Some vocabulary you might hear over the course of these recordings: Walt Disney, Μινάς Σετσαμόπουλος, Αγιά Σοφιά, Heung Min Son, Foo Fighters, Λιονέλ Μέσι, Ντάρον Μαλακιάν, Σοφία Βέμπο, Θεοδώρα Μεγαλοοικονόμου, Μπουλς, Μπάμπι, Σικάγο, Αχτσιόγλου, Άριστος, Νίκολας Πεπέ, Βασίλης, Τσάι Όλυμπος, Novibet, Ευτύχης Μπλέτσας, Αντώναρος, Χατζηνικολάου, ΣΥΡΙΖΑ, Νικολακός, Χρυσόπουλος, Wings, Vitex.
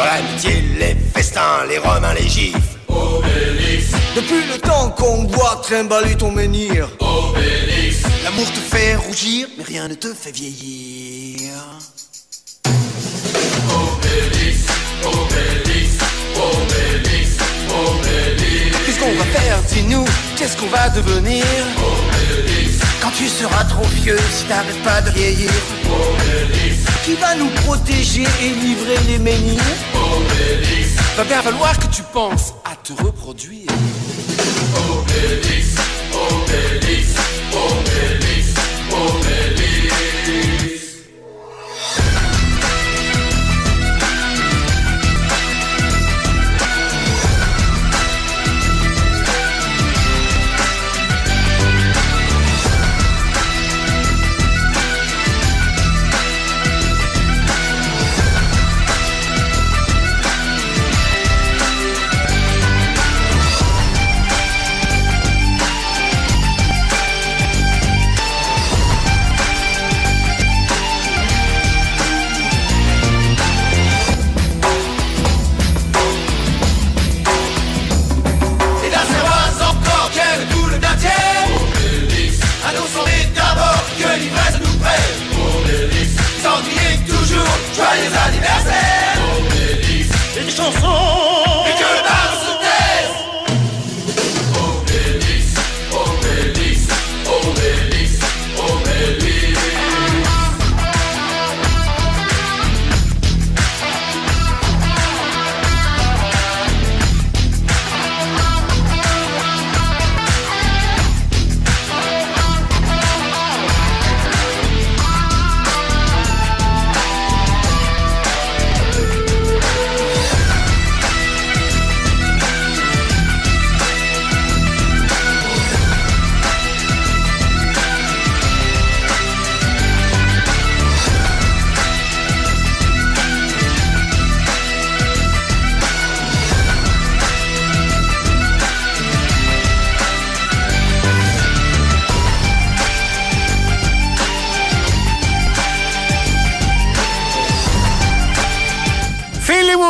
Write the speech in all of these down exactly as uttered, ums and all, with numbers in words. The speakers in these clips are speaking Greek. Dans l'amitié, les festins, les romains, les gifles. Obélix. Depuis le temps qu'on doit trimballer ton menhir. Obélix. L'amour te fait rougir, mais rien ne te fait vieillir. Obélix, Obélix, Obélix, Obélix. Qu'est-ce qu'on va faire, dis-nous, qu'est-ce qu'on va devenir? Obélix. Quand tu seras trop vieux, si t'arrêtes pas de vieillir. Obélix. Qui va nous protéger et livrer les menhirs? Obélix. Va bien falloir que tu penses à te reproduire. Obélix, Obélix, Obélix, Obélix.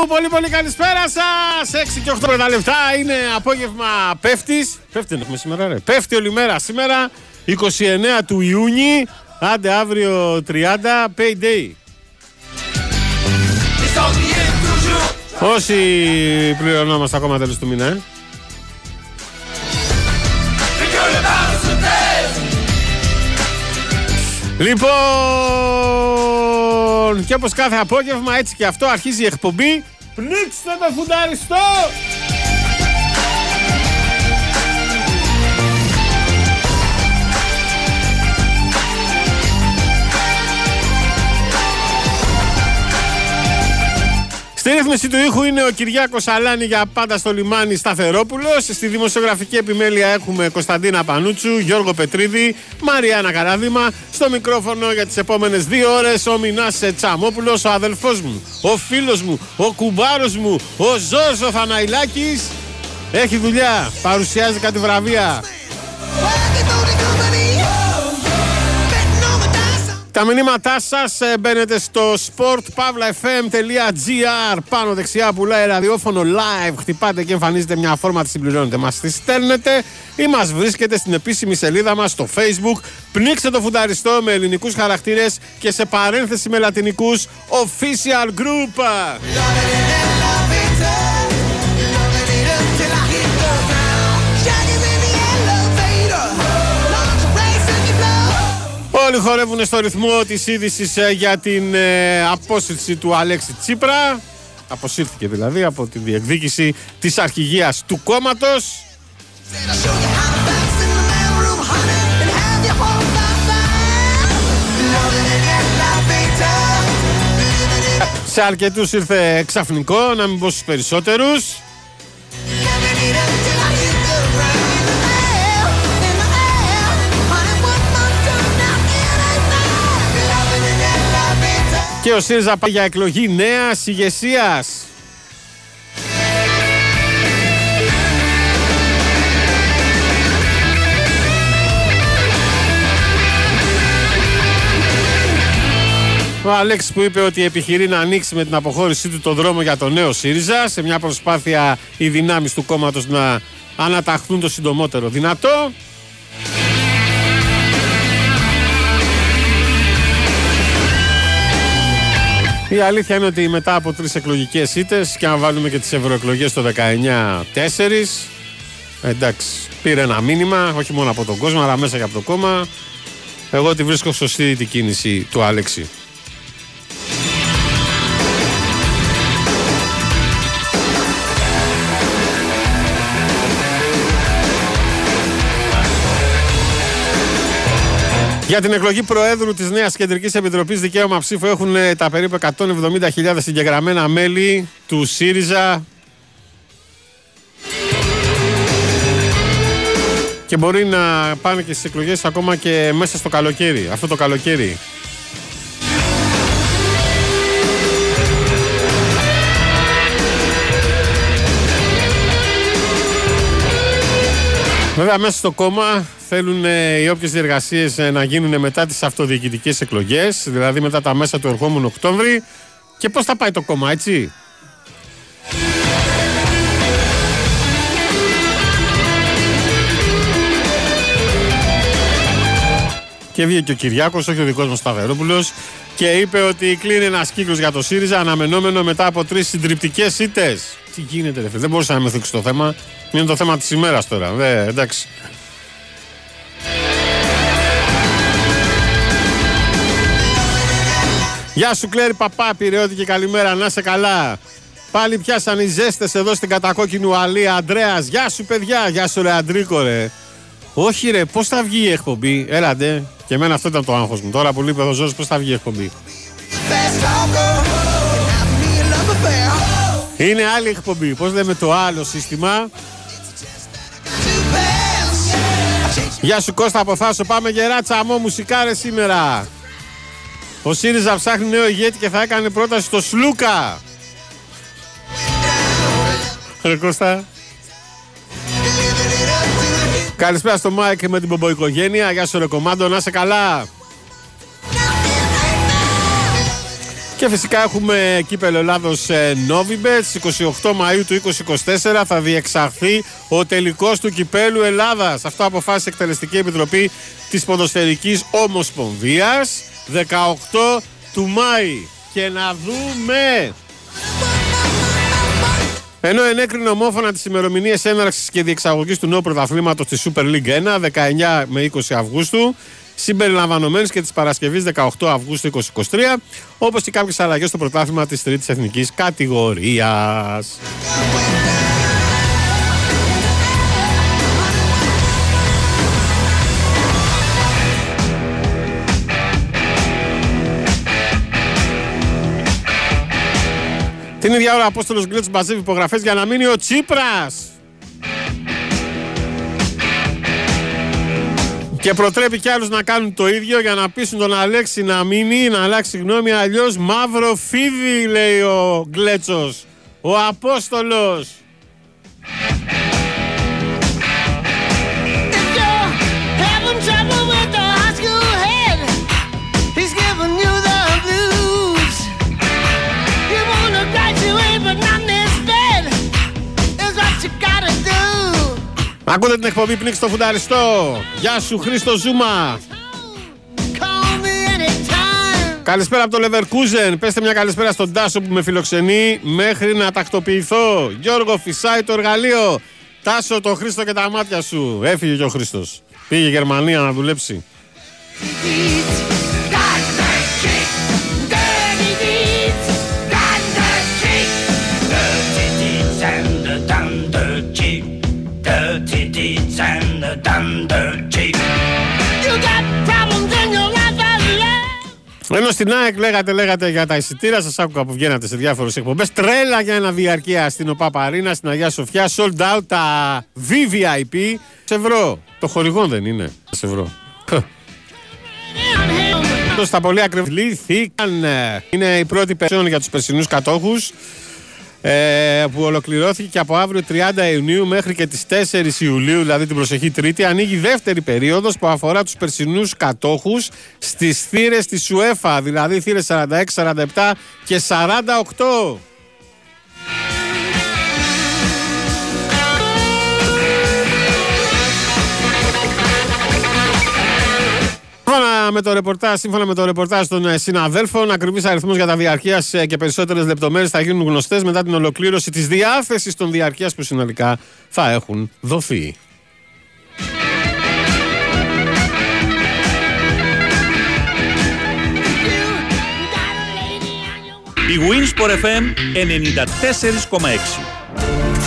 Πολύ πολύ καλησπέρα σας, έξι και οκτώ λεπτά, είναι απόγευμα πέφτης, πέφτει έχουμε σήμερα ρε, πέφτει όλη μέρα σήμερα, είκοσι εννέα του Ιούνιου, άντε αύριο τριάντα, payday. Όσοι πληρωνόμαστε ακόμα τέλος του μήνα, ε. Λοιπόν, και όπως κάθε απόγευμα έτσι και αυτό αρχίζει η εκπομπή. Πνίξτε το φουνταριστό! Στη ρύθμιση του ήχου είναι ο Κυριάκος Αλάνη, για πάντα στο λιμάνι Σταθερόπουλος. Στη δημοσιογραφική επιμέλεια έχουμε Κωνσταντίνα Πανούτσου, Γιώργο Πετρίδη, Μαριάνα Καραδήμα. Στο μικρόφωνο για τις επόμενες δύο ώρες ο Μινάς Σετσαμόπουλος, ο αδελφός μου, ο φίλος μου, ο κουμπάρος μου, ο Ζώρζο Θαναϊλάκης. Έχει δουλειά, παρουσιάζει κάτι βραβεία. Τα μηνύματά σας μπαίνετε στο sportpavlafm.gr, πάνω δεξιά πουλάει ραδιόφωνο live, χτυπάτε και εμφανίζετε μια φόρμα, τη συμπληρώνετε, μας τη στέλνετε ή μας βρίσκετε στην επίσημη σελίδα μας στο Facebook. Πνίξτε το φουνταριστό με ελληνικούς χαρακτήρες και σε παρένθεση με λατινικούς official group. Όλοι χορεύουν στο ρυθμό της είδησης για την ε, απόσυρση του Αλέξη Τσίπρα. Αποσύρθηκε δηλαδή από τη διεκδίκηση της αρχηγείας του κόμματος. Σε αρκετούς ήρθε ξαφνικό, να μην πω στους περισσότερους. Και ο ΣΥΡΙΖΑ πάει για εκλογή νέας ηγεσίας. Ο Αλέξης που είπε ότι επιχειρεί να ανοίξει με την αποχώρησή του τον δρόμο για το νέο ΣΥΡΙΖΑ, σε μια προσπάθεια οι δυνάμεις του κόμματος να αναταχθούν το συντομότερο δυνατό. Η αλήθεια είναι ότι μετά από τρεις εκλογικές ήττες, και αν βάλουμε και τις ευρωεκλογές το δεκαεννιά τέσσερα, εντάξει, πήρε ένα μήνυμα, όχι μόνο από τον κόσμο, αλλά μέσα και από το κόμμα. Εγώ τη βρίσκω σωστή την κίνηση του Αλέξη. Για την εκλογή Προέδρου της Νέας Κεντρικής Επιτροπής δικαίωμα ψήφου έχουν τα περίπου εκατόν εβδομήντα χιλιάδες συγγεγραμμένα μέλη του ΣΥΡΙΖΑ και μπορεί να πάνε και στις εκλογές ακόμα και μέσα στο καλοκαίρι, αυτό το καλοκαίρι. Βέβαια μέσα στο κόμμα θέλουν οι όποιες διεργασίες να γίνουν μετά τις αυτοδιοικητικές εκλογές, δηλαδή μετά τα μέσα του ερχόμενου Οκτώβρη. Και πώς θα πάει το κόμμα, έτσι. Και βγήκε ο Κυριάκος, όχι ο δικός μας Σταθερόπουλος, και είπε ότι κλείνει ένας κύκλος για το ΣΥΡΙΖΑ αναμενόμενο μετά από τρεις συντριπτικές ήττες. Τι γίνεται, ρε φίλε, δεν μπορούσα να με θίξω το θέμα. Είναι το θέμα της ημέρας τώρα. Ε, εντάξει. Γεια σου Κλέρη Παπά, Πειραιώτη, και καλημέρα, να σε καλά. Πάλι πιάσαν οι ζέστες εδώ στην κατακόκκινη Ουαλία. Αντρέας, γεια σου παιδιά, γεια σου ρε Αντρίκο ρε. Όχι ρε, πώς θα βγει η εκπομπή, έλατε. Και εμένα αυτό ήταν το άγχος μου, τώρα που λείπει εδώ Ζώρζος, πώς θα βγει η εκπομπή. Είναι άλλη εκπομπή, πώς λέμε το άλλο σύστημα. Γεια σου Κώστα από Θάσο, πάμε γεράτσα αμό, μουσικάρε σήμερα. Ο ΣΥΡΙΖΑ ψάχνει νέο ηγέτη και θα έκανε πρόταση στο Σλούκα. Ρε Κώστα. Καλησπέρα στο Μάικ με την Πομποοικογένεια. Γεια σου ρε κομμάντο, να είσαι καλά. Και φυσικά έχουμε κύπελλο Ελλάδος Novibet. εικοστή όγδοη Μαΐου του είκοσι είκοσι τέσσερα θα διεξαχθεί ο τελικός του κυπέλλου Ελλάδας. Αυτό αποφάσισε η Εκτελεστική Επιτροπή της Ποδοσφαιρικής Ομοσπονδίας. δεκαοκτώ του Μάη. Και να δούμε... Ενώ ενέκρινε ομόφωνα τις ημερομηνίες έναρξης και διεξαγωγής του νέου πρωταθλήματος της Super League ένα, δεκαεννιά με είκοσι Αυγούστου, συμπεριλαμβανομένης και της Παρασκευής δεκαοκτώ Αυγούστου είκοσι είκοσι τρία, όπως και κάποιες αλλαγές στο πρωτάθλημα της τρίτης εθνικής κατηγορίας. Την ίδια ώρα ο Απόστολος Γκλέτσος μαζεύει υπογραφές για να μείνει ο Τσίπρας. Και προτρέπει κι άλλους να κάνουν το ίδιο για να πείσουν τον Αλέξη να μείνει, να αλλάξει γνώμη, αλλιώς μαύρο φίδι, λέει ο Γκλέτσος. Ο Απόστολος. Ακούτε την εκπομπή Πνίξ το Φουνταριστό. Γεια σου Χρήστο Ζούμα. Καλησπέρα από το Λεβερκούζεν. Πέστε μια καλησπέρα στον Τάσο που με φιλοξενεί μέχρι να τακτοποιηθώ. Γιώργο φυσάει το εργαλείο. Τάσο, το Χρήστο και τα μάτια σου. Έφυγε και ο Χρήστος. Πήγε Γερμανία να δουλέψει. Ενώ στην ΑΕΚ λέγατε, λέγατε για τα εισιτήρα, σας άκουγα που βγαίνατε σε διάφορες εκπομπές. Τρέλα για ένα διαρκεία στην ΟΠΑΠ Αρίνα, στην Αγία Σοφιά, sold out τα βι βι άι πι. Σε ευρώ, το χορηγό δεν είναι. Σε ευρώ. Στα πολύ ακριβή, είναι η πρώτη περσιόν για τους περσινούς κατόχους. ε, που ολοκληρώθηκε και από αύριο τριάντα Ιουνίου μέχρι και τις τέσσερις Ιουλίου, δηλαδή την προσεχή Τρίτη, ανοίγει δεύτερη περίοδος που αφορά τους περσινούς κατόχους στις θύρες της UEFA, δηλαδή θύρες σαράντα έξι, σαράντα επτά και σαράντα οκτώ. Με το ρεπορτάζ, σύμφωνα με το ρεπορτάζ των συναδέλφων, ακριβείς αριθμούς για τα διαρκείας και περισσότερες λεπτομέρειες θα γίνουν γνωστές μετά την ολοκλήρωση της διάθεσης των διαρκείας που συνολικά θα έχουν δοθεί. Η Winsport εφ εμ ενενήντα τέσσερα κόμμα έξι.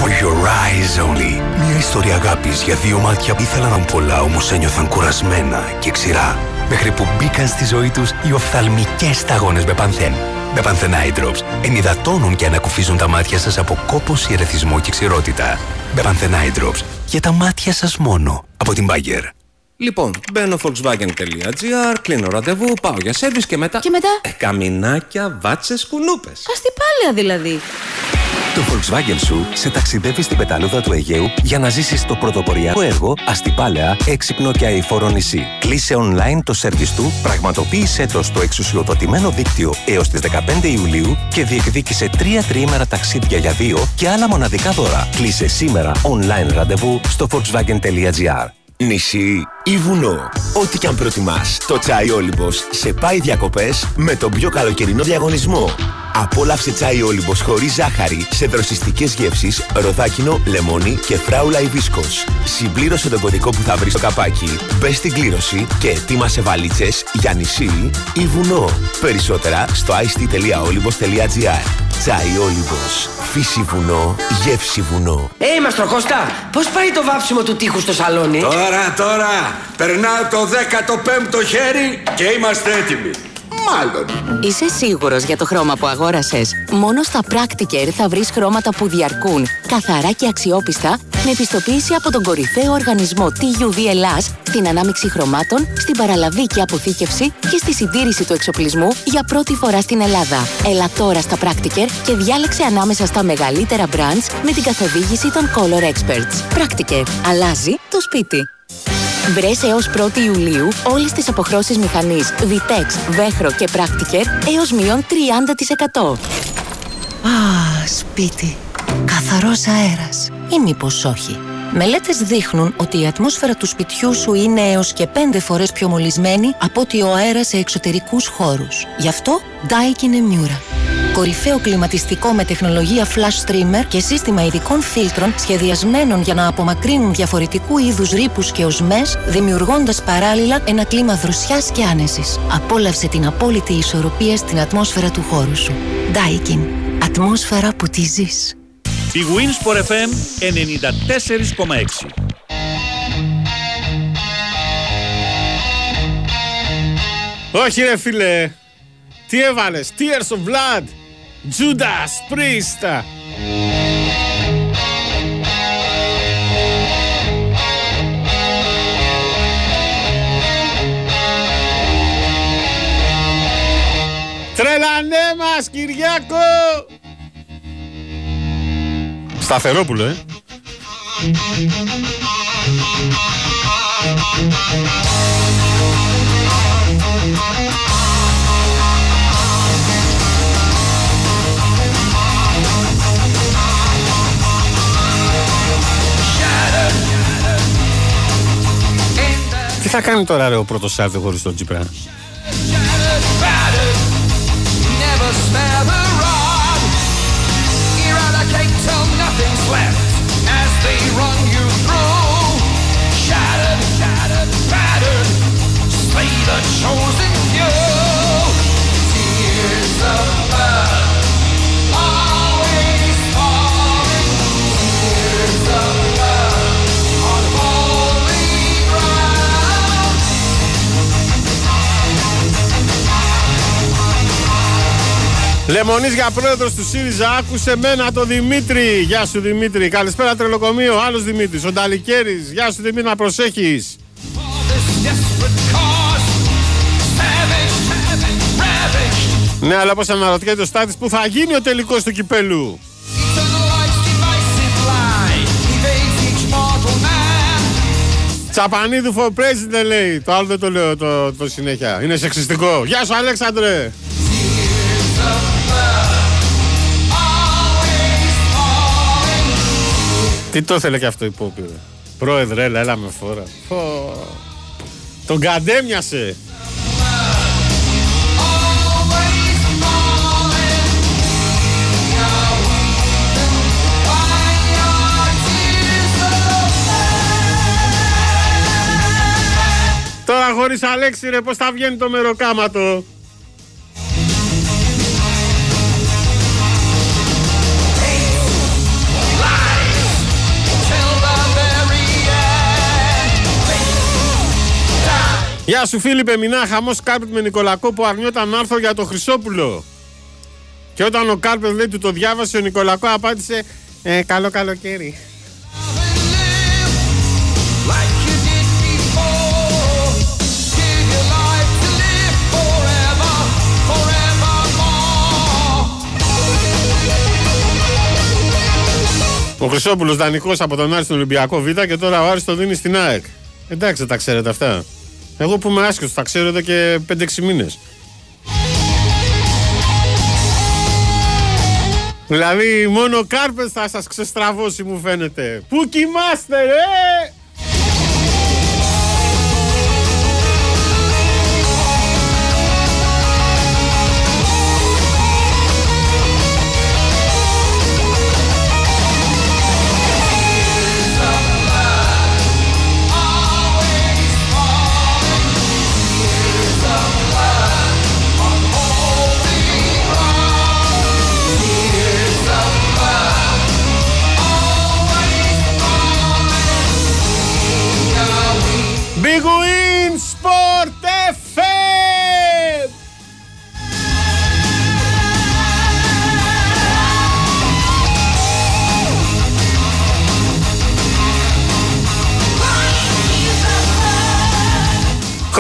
For your eyes only. Μια ιστορία αγάπης για δύο μάτια που ήθελαν πολλά όμως ένιωθαν κουρασμένα και ξηρά, μέχρι που μπήκαν στη ζωή τους οι οφθαλμικές σταγόνες Bepanthen. Bepanthen Eye Drops ενυδατώνουν και ανακουφίζουν τα μάτια σας από κόπο, ερεθισμό και ξηρότητα. Bepanthen Eye Drops, για τα μάτια σας μόνο. Από την Bayer. Λοιπόν, μπαίνω Volkswagen.gr, κλείνω ραντεβού, πάω για σέρβις και μετά... Και μετά... Ε, καμινάκια, βάτσες, κουνούπες. Αστυπάλαια δηλαδή. Το Volkswagen σου σε ταξιδεύει στην πεταλούδα του Αιγαίου για να ζήσεις το πρωτοποριακό έργο Αστυπάλαια, έξυπνο και αειφόρο νησί. Κλείσε online το σέρβις του, πραγματοποίησέ το στο εξουσιοδοτημένο δίκτυο έως τις δεκαπέντε Ιουλίου και διεκδίκησε τρία τριήμερα ταξίδια για δύο και άλλα μοναδικά δώρα. Κλείσε σήμερα online ραντεβού στο Volkswagen.gr. Νησί ή βουνό, ό,τι κι αν προτιμάς, το Τσάι Όλυμπος σε πάει διακοπές με τον πιο καλοκαιρινό διαγωνισμό. Απόλαυσε Τσάι Όλυμπος χωρίς ζάχαρη σε δροσιστικές γεύσεις, ροδάκινο, λεμόνι και φράουλα ιβίσκος. Συμπλήρωσε τον κωδικό που θα βρεις στο καπάκι, μπες στην κλήρωση και ετοίμασε βαλίτσες για νησί ή βουνό. Περισσότερα στο άι σι τι έι τελεία όλυμπος τελεία τζι άρ. Τσάι Όλυμπος. Φύση βουνό, γεύση βουνό. Ε, Μαστροκώστα, πώς πάει το βάψιμο του τείχου στο σαλόνι? Τώρα, τώρα, περνάω το δέκατο πέμπτο χέρι και είμαστε έτοιμοι. Μάλλον. Είσαι σίγουρος για το χρώμα που αγόρασες? Μόνο στα Practiker θα βρεις χρώματα που διαρκούν, καθαρά και αξιόπιστα, με επιστοποίηση από τον κορυφαίο οργανισμό τι γιου βι Ελλάς, στην ανάμειξη χρωμάτων, στην παραλαβή και αποθήκευση και στη συντήρηση του εξοπλισμού για πρώτη φορά στην Ελλάδα. Έλα τώρα στα Practiker και διάλεξε ανάμεσα στα μεγαλύτερα brands με την καθοδήγηση των Color Experts. Practiker. Αλλάζει το σπίτι. Βρες έως πρώτη Ιουλίου όλες τις αποχρώσεις μηχανής Vitex, Vechro και Practiker έως μείον τριάντα τοις εκατό. Α, σπίτι. Καθαρός αέρας. Ή μήπως όχι? Μελέτες δείχνουν ότι η ατμόσφαιρα του σπιτιού σου είναι έως και πέντε φορές πιο μολυσμένη από ότι ο αέρας σε εξωτερικούς χώρους. Γι' αυτό, Daikin Εμιούρα. Κορυφαίο κλιματιστικό με τεχνολογία flash streamer και σύστημα ειδικών φίλτρων σχεδιασμένων για να απομακρύνουν διαφορετικού είδους ρύπους και οσμές, δημιουργώντας παράλληλα ένα κλίμα δροσιάς και άνεσης. Απόλαυσε την απόλυτη ισορροπία στην ατμόσφαιρα του χώρου σου. Daikin. Ατμόσφαιρα που τη ζεις. Η Winsport εφ εμ ενενήντα τέσσερα κόμμα έξι. Όχι ρε φίλε, τι έβαλες? Tears of Blood, Judas Priest. Τρελανέ μας Κυριάκο! Σταθερόπουλο, ε! Τι θα κάνει τώρα ρε ο πρώτος Σάρδε χωρίς τον Τσίπρα? Λεμονής για πρόεδρος του ΣΥΡΙΖΑ, άκουσε μένα το Δημήτρη. Γεια σου Δημήτρη, καλησπέρα τρελοκομείο, άλλος Δημήτρης, ο Νταλικέρης. Γεια σου Δημήτρη, να προσέχεις. Ναι, αλλά πως αναρωτιέται ο Στάτης, που θα γίνει ο τελικός του κυπέλου? Τσαπανίδου for president λέει. Το άλλο δεν το λέω το, το συνέχεια. Είναι σεξιστικό. Γεια σου Αλέξανδρε. Τι το ήθελε και αυτό υπόπειρο. Πρόεδρε, έλα, έλα με φορά. Φω... Τον καντέμιασε. Τώρα χωρίς Αλέξη ρε, πώς θα βγαίνει το μεροκάματο. Γεια σου Φίλιππε Μινά, χαμός Κάρπετ με Νικολακό που αρνιόταν να έρθω για το Χρυσόπουλο. Και όταν ο Κάρπετ λέει του το διάβασε, ο Νικολακό απάντησε ε, καλό καλοκαίρι. Ο Χρυσόπουλος δανεικός από τον Άριστο Ολυμπιακό Β και τώρα ο Άριστο δίνει στην ΑΕΚ. Εντάξει, τα ξέρετε αυτά. Εγώ που είμαι άσκητος, τα ξέρω εδώ και πέντε έξι μήνες. Δηλαδή μόνο ο Κάρπες θα σας ξεστραβώσει μου φαίνεται. Πού κοιμάστε ρε!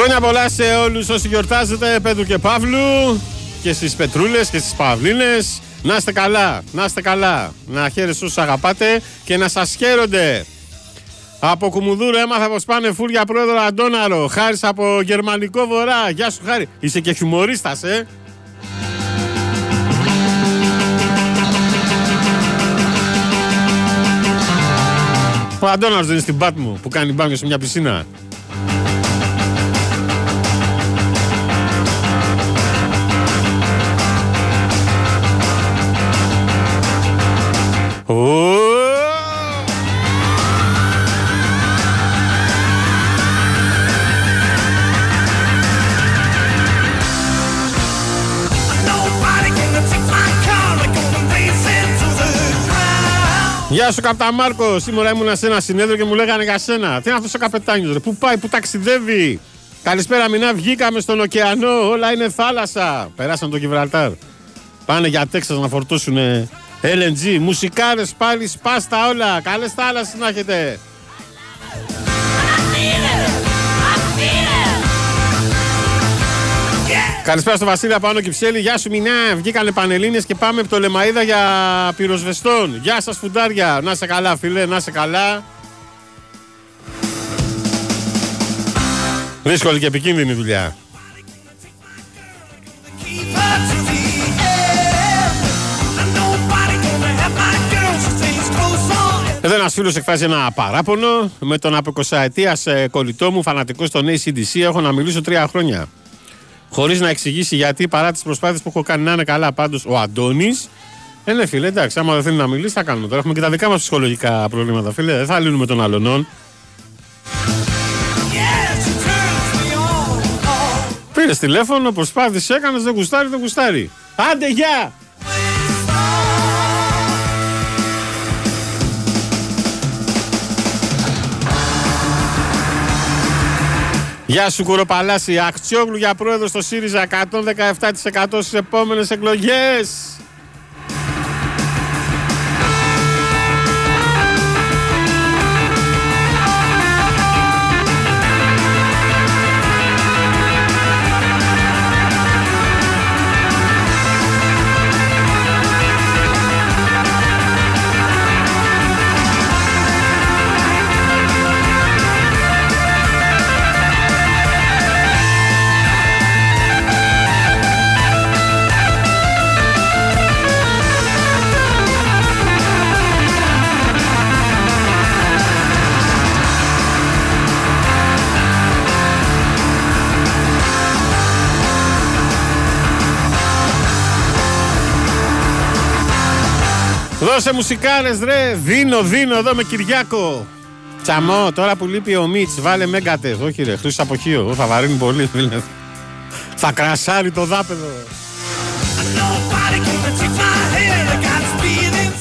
Χρόνια πολλά σε όλους όσοι γιορτάζετε Πέτρου και Παύλου και στις Πετρούλες και στις Παυλίνες. Να είστε καλά, να είστε καλά. Να χαίρεστε όσους αγαπάτε και να σας χαίρονται. Από Κουμουδούρο έμαθα πως πάνε φούρια πρόεδρο Αντώναρο. Χάρης από Γερμανικό Βορρά. Γεια σου Χάρη. Είσαι και χιουμορίστας ε. Ο Αντώναρος δεν είναι στην Πάτμο που κάνει μπάνιο σε μια πισίνα. Oh! Γεια σου Καπτά Μάρκο, σήμερα ήμουνα σε ένα συνέδριο και μου λέγανε για σένα. Τι είναι αυτός ο καπετάνιος ρε, πού πάει, πού ταξιδεύει. Καλησπέρα Μινά, βγήκαμε στον ωκεανό, όλα είναι θάλασσα. Περάσαν το Γιβραλτάρ. Πάνε για Τέξας να φορτώσουνε ελ εν τζι, μουσικάρες πάλι, σπάστα όλα. Καλές θάλασσες να έχετε. Καλησπέρα στο Βασίλη από Άνω Κυψέλη. Γεια σου Μινά, βγήκανε Πανελλήνιες και πάμε από το Λεμαΐδα για πυροσβεστών. Γεια σας φουντάρια, να σε καλά φίλε, να σε καλά. Δύσκολη και επικίνδυνη δουλειά. Εδώ ένας φίλος εκφράζει ένα παράπονο. Με τον από εικοσαετίας κολλητό μου, φανατικό στον έι σι ντι σι, έχω να μιλήσω τρία χρόνια. Χωρίς να εξηγήσει γιατί, παρά τις προσπάθειες που έχω κάνει να είναι καλά, πάντως ο Αντώνης. Ε, ναι, φίλε, εντάξει, άμα δεν θέλει να μιλήσει, θα κάνουμε τώρα. Έχουμε και τα δικά μας ψυχολογικά προβλήματα, φίλε. Δεν θα λύνουμε των αλλωνών. Yes, πήρε τηλέφωνο, προσπάθησε, έκανε, δεν γουστάρει, δεν γουστάρει. Άντε, γεια! Γεια σου Κουροπαλάση, Αχτσιόγλου για πρόεδρο στο ΣΥΡΙΖΑ εκατόν δεκαεπτά τοις εκατό στις επόμενες εκλογές. Δώσε μουσικάρες ρε, δίνω, δίνω εδώ με Κυριάκο. Τσαμό, τώρα που λείπει ο Μίτς, βάλε Μέγκατες. Όχι ρε, χτούσεις αποχείο, θα βαρύνει πολύ. Θα κρασάρει το δάπεδο.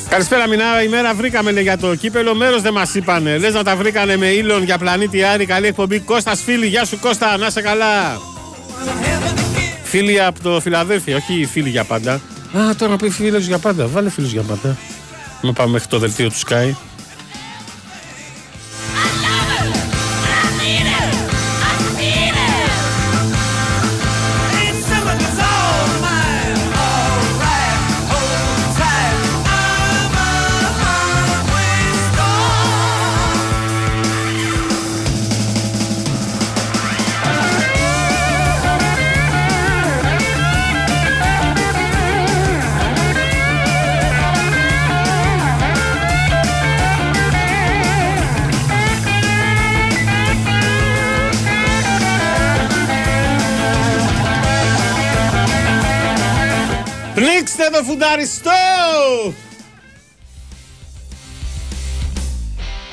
Καλησπέρα Μινά, ημέρα βρήκαμε λέει, για το κύπελο, μέρος δεν μας είπανε. Λες να τα βρήκανε με ήλον για πλανήτη Άρη, καλή εκπομπή. Κώστας φίλοι, γεια σου Κώστα, να είσαι καλά. Φίλοι από το Φιλαδέλφια, όχι φίλοι για πάντα. Α, τώρα πει φίλους για πάντα, βάλε φίλους για πάντα. Να πάμε μέχρι το δελτίο του Sky. Πνίξτε το φουνταριστό!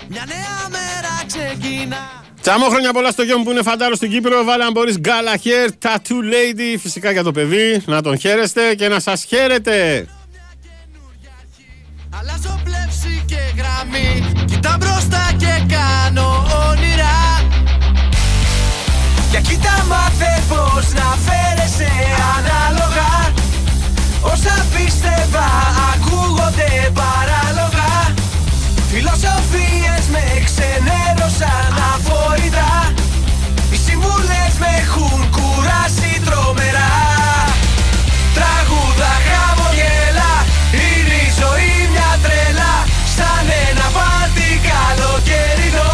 Μια νέα μέρα ξεκινά. Τσαμό, χρόνια πολλά στο γιο μου που είναι φαντάρος στην Κύπρο. Βάλε αν μπορείς Γκάλαχερ, Tattoo Lady, φυσικά για το παιδί. Να τον χαίρεστε και να σας χαίρετε. Αλλάζω πλεύση και γραμμή. Κοίτα μπροστά και κάνω όνειρα. Για κοίτα μάθε πώς να φέρεσαι ανάλογα. Όσα πίστευα ακούγονται παράλογα. Φιλοσοφίες με ξενέρωσαν αφορητά. Οι συμβουλές με έχουν κουράσει τρομερά. Τραγούδα, χαμογέλα, είναι η ζωή μια τρέλα. Σαν ένα πάρτι καλοκαιρινό.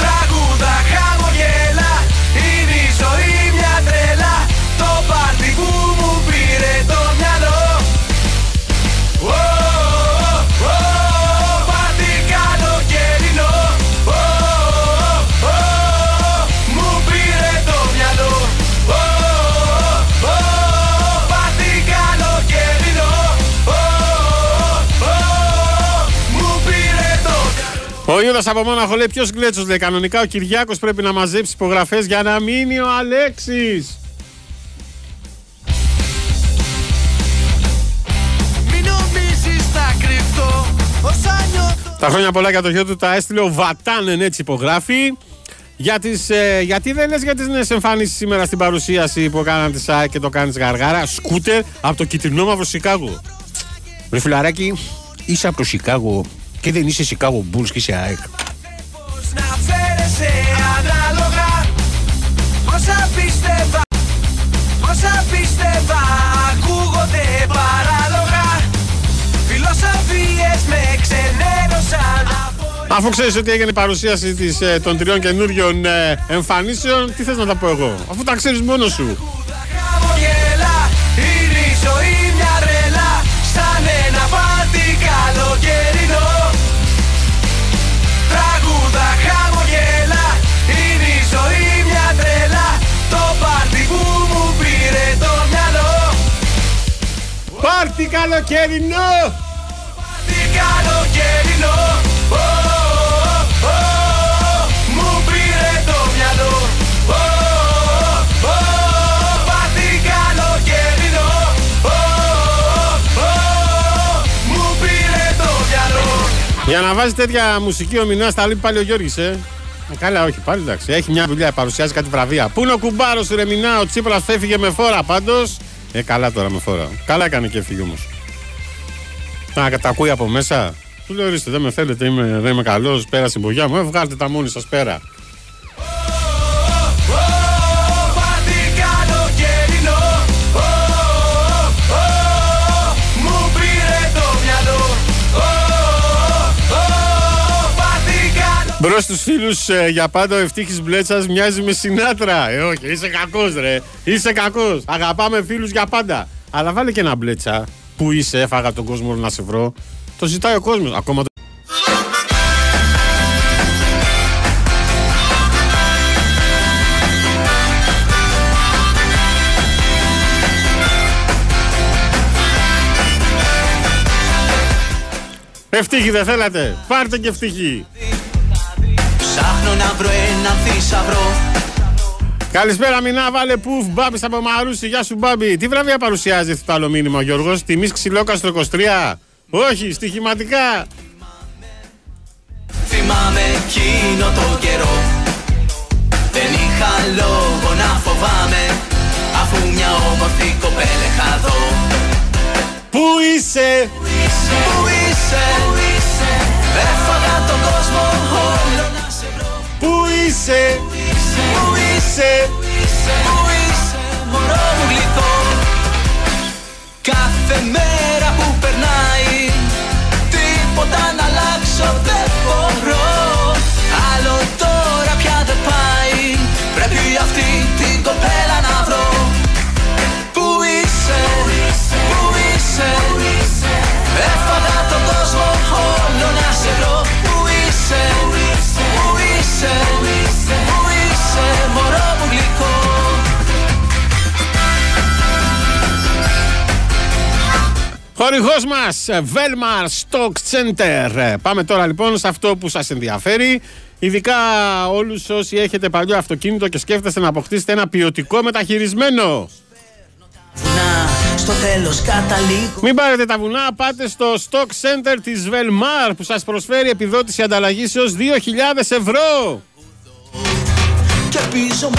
Τραγούδα, χαμογέλα, είναι η ζωή μια τρέλα. Το πάρτι που μου πήρε το μυαλό. Ω, ω, πάρτι καλοκαιρινό. Ω, ω, μου πήρε το μυαλό. Ω, ω, πάρτι καλοκαιρινό. Ω, ω, μου πήρε το μυαλό. Ο Ιούδας από Μόναχο λέει ποιος Γκλέτσος λέει. Κανονικά ο Κυριάκος πρέπει να μαζέψει υπογραφές για να μείνει ο Αλέξης. Τα χρόνια πολλά για το γιο του τα έστειλε ο Βατάνεν, έτσι υπογράφει. Για τις, ε, γιατί δεν λες για τις νέες εμφανίσεις σήμερα στην παρουσίαση που έκαναν τη ΣΑΕ και το κάνεις γαργάρα. Σκούτερ από το κιτρινό μαύρο Σικάγο. Ρε φιλαράκι, είσαι από το Σικάγο και δεν είσαι Σικάγο Μπουλς και είσαι ΑΕΚ. Όσα πίστευα ακούγονται παράλογα. Φιλοσοφίες με ξενέρωσαν. Αφού ξέρεις ότι έγινε η παρουσίαση της, των τριών καινούριων ε, εμφανίσεων, τι θες να τα πω εγώ, αφού τα ξέρεις μόνος σου. Πάρτι καλοκαιρινό! Πάρτι καλοκαιρινό! Oh, oh, oh, μου πήρε το μυαλό! Oh, oh, oh, πάρτι καλοκαιρινό! Oh, oh, oh, μου πήρε το μυαλό! Για να βάζει τέτοια μουσική ο Μινάς τα λείπει πάλι ο Γιώργης, ε! Καλά, όχι, πάλι εντάξει. Έχει μια δουλειά, παρουσιάζει κάτι βραβεία. Πού είναι ο κουμπάρος ρε Μινά, ο Τσίπρας θα έφυγε με φόρα πάντως. Ε, καλά τώρα με φορά. Καλά έκανε και έφυγε όμως. Να τα ακούει από μέσα. Του λέω ορίστε, δεν με θέλετε, είμαι, δεν είμαι καλός, πέρασε η μπογιά μου. Ε, βγάλτε τα μόνοι σας πέρα. Μπρος στους φίλους ε, για πάντα ο Ευτύχης Μπλέτσας μοιάζει με Σινάτρα. Ε, όχι, είσαι κακός ρε, είσαι κακός. Αγαπάμε φίλους για πάντα. Αλλά βάλε και ένα Μπλέτσα. Πού είσαι, έφαγα τον κόσμο να σε βρω. Το ζητάει ο κόσμος. Ακόμα το... Ευτύχη δεν θέλατε? Πάρτε και ευτυχή. Ψάχνω να βρω έναν θησαυρό. Καλησπέρα Μινά, βάλε πουφ, Μπάμπης από Μαρούσι, γεια σου Μπάμπη. Τι βραβεία παρουσιάζει αυτό το άλλο μήνυμα ο Γιώργος? Τιμής Ξυλόκαστρο είκοσι τρία? Όχι, στοιχηματικά. Θυμάμαι εκείνο το καιρό, δεν είχα λόγο να φοβάμαι, αφού μια όμορφη κοπέλα είχα δω. Πού είσαι, πού είσαι, έφαγα τον κόσμο όλο να σε βρω. Πού είσαι, πού είσαι, πού είσαι, μωρό μου γλυκό. Κάθε μέρα που περνάει, τίποτα να αλλάξω δεν μπορώ. Άλλο τώρα πια δεν πάει, πρέπει αυτή την κοπέλα να βρω. Πού είσαι, πού είσαι, έφαγα τον κόσμο όλο να σε βρω. Πού είσαι, πού είσαι, πού είσαι, μωρό μου γλυκό. Χορηγός μας, Velma Stock Center. Πάμε τώρα λοιπόν σε αυτό που σας ενδιαφέρει, ειδικά όλους όσοι έχετε παλιό αυτοκίνητο και σκέφτεστε να αποκτήσετε ένα ποιοτικό μεταχειρισμένο. Στο τέλος, μην πάρετε τα βουνά, πάτε στο Stock Center της Velmar που σας προσφέρει επιδότηση ανταλλαγής έως δύο χιλιάδες ευρώ. Και πίσω,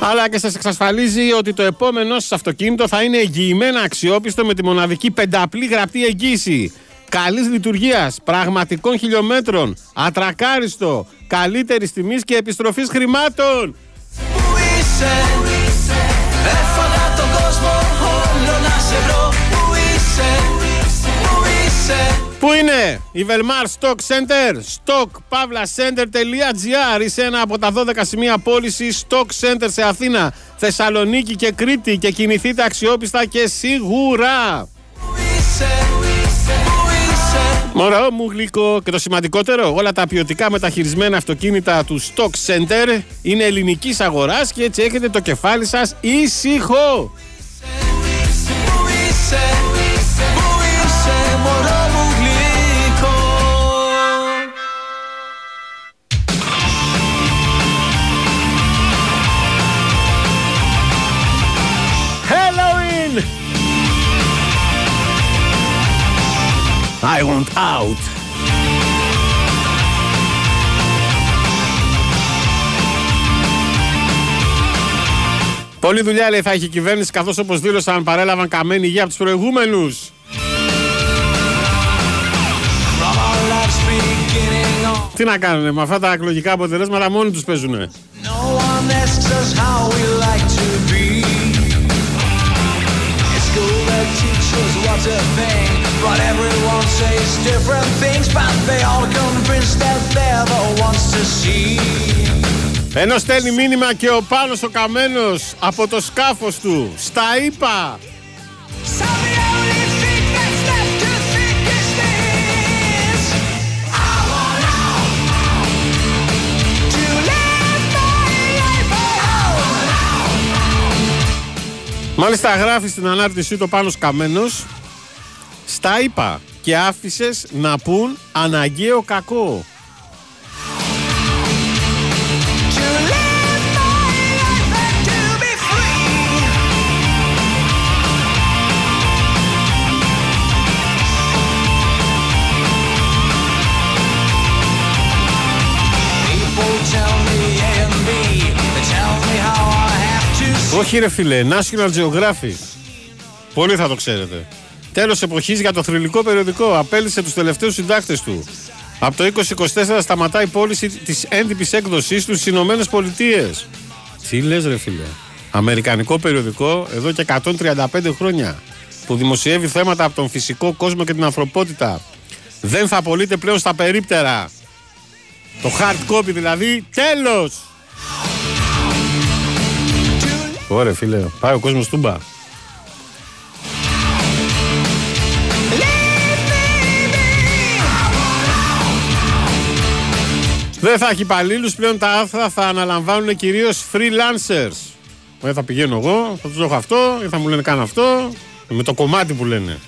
αλλά και σας εξασφαλίζει ότι το επόμενό σας αυτοκίνητο θα είναι εγγυημένα αξιόπιστο με τη μοναδική πενταπλή γραπτή εγγύηση. Καλής λειτουργίας, πραγματικών χιλιομέτρων, ατρακάριστο, καλύτερης τιμής και επιστροφής χρημάτων. Πού είσαι, έφαγα τον κόσμο όλο να σε βρω. Πού είσαι, πού είσαι. Πού είναι η Velmar Stock Center? Stock pavla center τελεία gr. Είσαι ένα από τα δώδεκα σημεία πώλησης Stock Center σε Αθήνα, Θεσσαλονίκη και Κρήτη και κινηθείτε αξιόπιστα και σίγουρα. Μωρό μου γλυκό. Και το σημαντικότερο, όλα τα ποιοτικά μεταχειρισμένα αυτοκίνητα του Stock Center είναι ελληνικής αγοράς και έτσι έχετε το κεφάλι σας ήσυχο. I want out. Πολλή δουλειά λέει θα έχει η κυβέρνηση, καθώς όπως δήλωσαν παρέλαβαν καμένη υγεία από τους προηγούμενους. Τι να κάνουνε, με αυτά τα εκλογικά αποτελέσματα μόνοι τους παίζουνε. But everyone says different things, but they all convinced that they're the ones to see. Ενώ στέλνει μήνυμα και ο Πάνος ο Καμένος από το σκάφος του στα ΗΠΑ. Μάλιστα γράφει στην ανάρτησή του ο Πάνος Καμένος, στα είπα και άφησες να πουν αναγκαίο κακό. Όχι ρε φίλε, National Geographic. Πολύ θα το ξέρετε. Τέλος εποχής για το θρυλικό περιοδικό. Απέλυσε τους τελευταίους συντάκτες του. Από το είκοσι είκοσι τέσσερα σταματάει η πώληση της έντυπης έκδοσης του στις Ηνωμένες Πολιτείες. Τι λες ρε φίλε? Αμερικανικό περιοδικό εδώ και εκατόν τριάντα πέντε χρόνια που δημοσιεύει θέματα από τον φυσικό κόσμο και την ανθρωπότητα. Δεν θα απολύεται πλέον στα περίπτερα. Το hard copy δηλαδή. Τέλος. Ωραία φίλε, πάει ο κόσμος τούμπα. Δεν θα έχει υπαλλήλους πλέον, τα άρθρα θα αναλαμβάνουν κυρίως freelancers. Δεν θα πηγαίνω εγώ, θα τους έχω αυτό ή θα μου λένε κάνω αυτό, με το κομμάτι που λένε.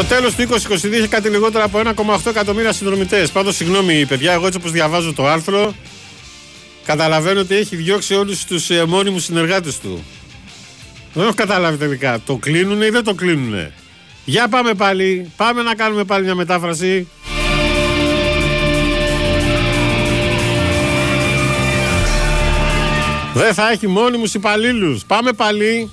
Στο τέλος του είκοσι είκοσι δύο είχε κάτι λιγότερο από ένα κόμμα οκτώ εκατομμύρια συνδρομητές. Πάντως, συγγνώμη παιδιά, εγώ έτσι όπως διαβάζω το άρθρο, καταλαβαίνω ότι έχει διώξει όλους τους ε, μόνιμους συνεργάτες του. Δεν έχω καταλάβει τελικά. Το κλείνουνε ή δεν το κλείνουνε. Για πάμε πάλι. Πάμε να κάνουμε πάλι μια μετάφραση. Δεν θα έχει μόνιμους υπαλλήλους. Πάμε πάλι.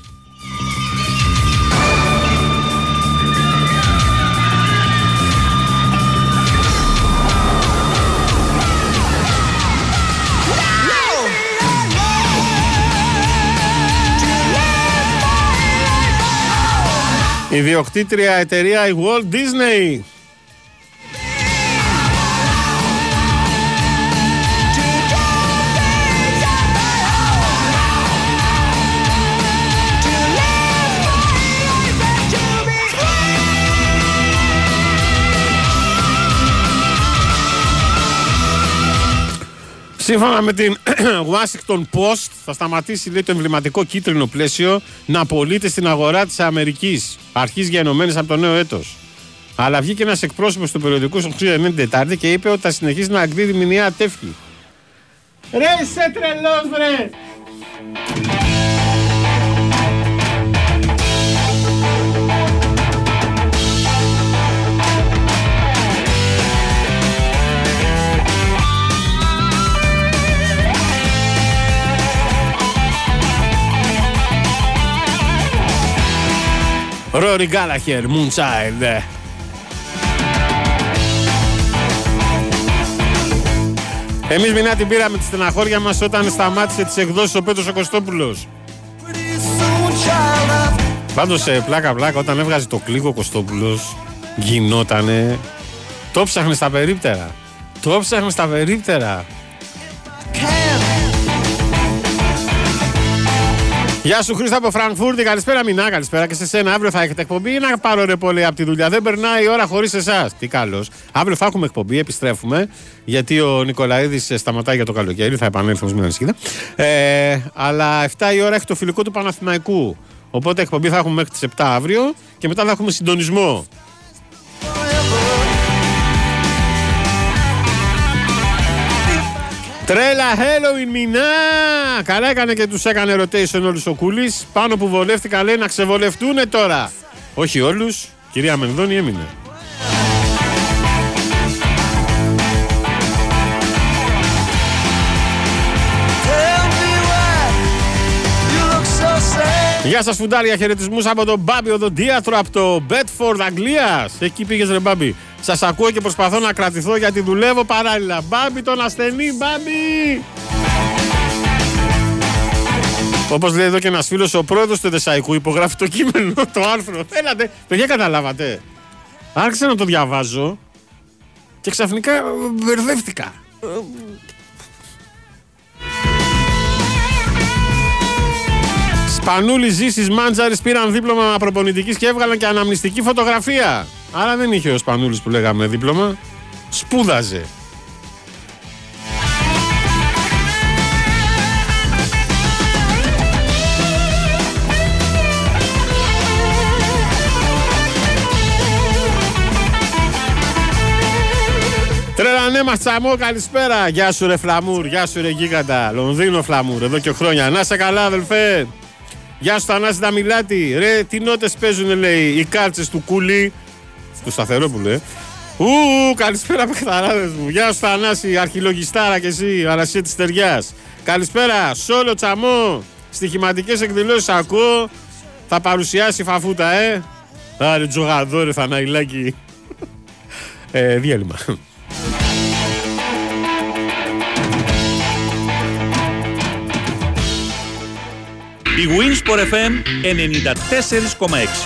Ιδιοκτήτρια εταιρεία η Walt Disney. Σύμφωνα με την Washington Post, θα σταματήσει λέει, το εμβληματικό κίτρινο πλαίσιο να απολύεται στην αγορά της Αμερικής, αρχής γενομένης από το νέο έτος. Αλλά βγήκε ένας εκπρόσωπος του περιοδικού στον Τετάρτη και είπε ότι θα συνεχίσει να εκδίδει μηνιαία τεύχη. Ρε είσαι τρελός βρε! Rory Gallagher, Moonchild. Εμείς μηνά την πήραμε τη στεναχώρια μας όταν σταμάτησε τις εκδόσεις ο Πέτρος ο Κωστόπουλος. Πάντως πλάκα πλάκα όταν έβγαζε το κλίκο ο Κωστόπουλος γινότανε. Το ψάχνε στα περίπτερα. Το ψάχνε στα περίπτερα. Γεια σου Χρήστο από Φραγκφούρτη, καλησπέρα Μινά, καλησπέρα και σε σένα. Αύριο θα έχετε εκπομπή ή να πάρω ρε πολύ από τη δουλειά. Δεν περνάει η ώρα χωρίς εσάς. Τι καλώς. Αύριο θα έχουμε εκπομπή, επιστρέφουμε. Γιατί ο Νικολαίδης σταματάει για το καλοκαίρι, θα επανέλθουμε στην ανησυχία. Ε, αλλά εφτά η ώρα έχει το φιλικό του Παναθηναϊκού. Οπότε εκπομπή θα έχουμε μέχρι τις εφτά αύριο και μετά θα έχουμε συντονισμό. Τρέλα Halloween Μινά! Καλά έκανε και τους έκανε rotation όλους ο Κούλης. Πάνω που βολεύτηκα λέει να ξεβολευτούνε τώρα. Όχι όλους, κυρία Μενδώνη έμεινε. So γεια σας φουντάρια, χαιρετισμούς από τον Μπάμπι οδοντίατρο από το Bedford Αγγλίας. Εκεί πήγες ρε Μπάμπι. Σας ακούω και προσπαθώ να κρατηθώ γιατί δουλεύω παράλληλα. Μπάμπι τον ασθενή, Μπάμπι! Όπως λέει εδώ και ένας φίλος, ο πρόεδρος του Εδεσαϊκού υπογράφει το κείμενο, το άρθρο. Θέλατε, παιδιά καταλάβατε. Άρχισα να το διαβάζω και ξαφνικά μπερδεύτηκα. Σπανούλη Ζήσης Μάντζαρης πήραν δίπλωμα προπονητικής και έβγαλαν και αναμνηστική φωτογραφία. Άρα δεν είχε ο Σπανούλης που λέγαμε δίπλωμα. Σπούδαζε. Τρελανέ μας τσαμό, καλησπέρα. Γεια σου ρε Φλαμούρ, γεια σου ρε γίγαντα. Λονδίνο Φλαμούρ, εδώ και χρόνια. Να σε καλά αδελφέ. Γεια σου Θανάση Δαμιλάτη. Ρε τι νότες παίζουνε λέει οι κάρτσες του Κούλι. Του Σταθερόπουλου, ε. Ου, καλησπέρα παιχταράδες μου. Γεια σου Θανάση, αρχιλογιστάρα και εσύ, αρασία της Τεριάς. Καλησπέρα, Σόλο Τσαμό. Στοιχηματικές εκδηλώσεις ακούω. Θα παρουσιάσει φαφούτα, ε. Άρε τζογαδό ρε Θαναϊλάκη. ε, διέλυμα. Η Wings Sport εφ εμ ενενήντα τέσσερα κόμμα έξι.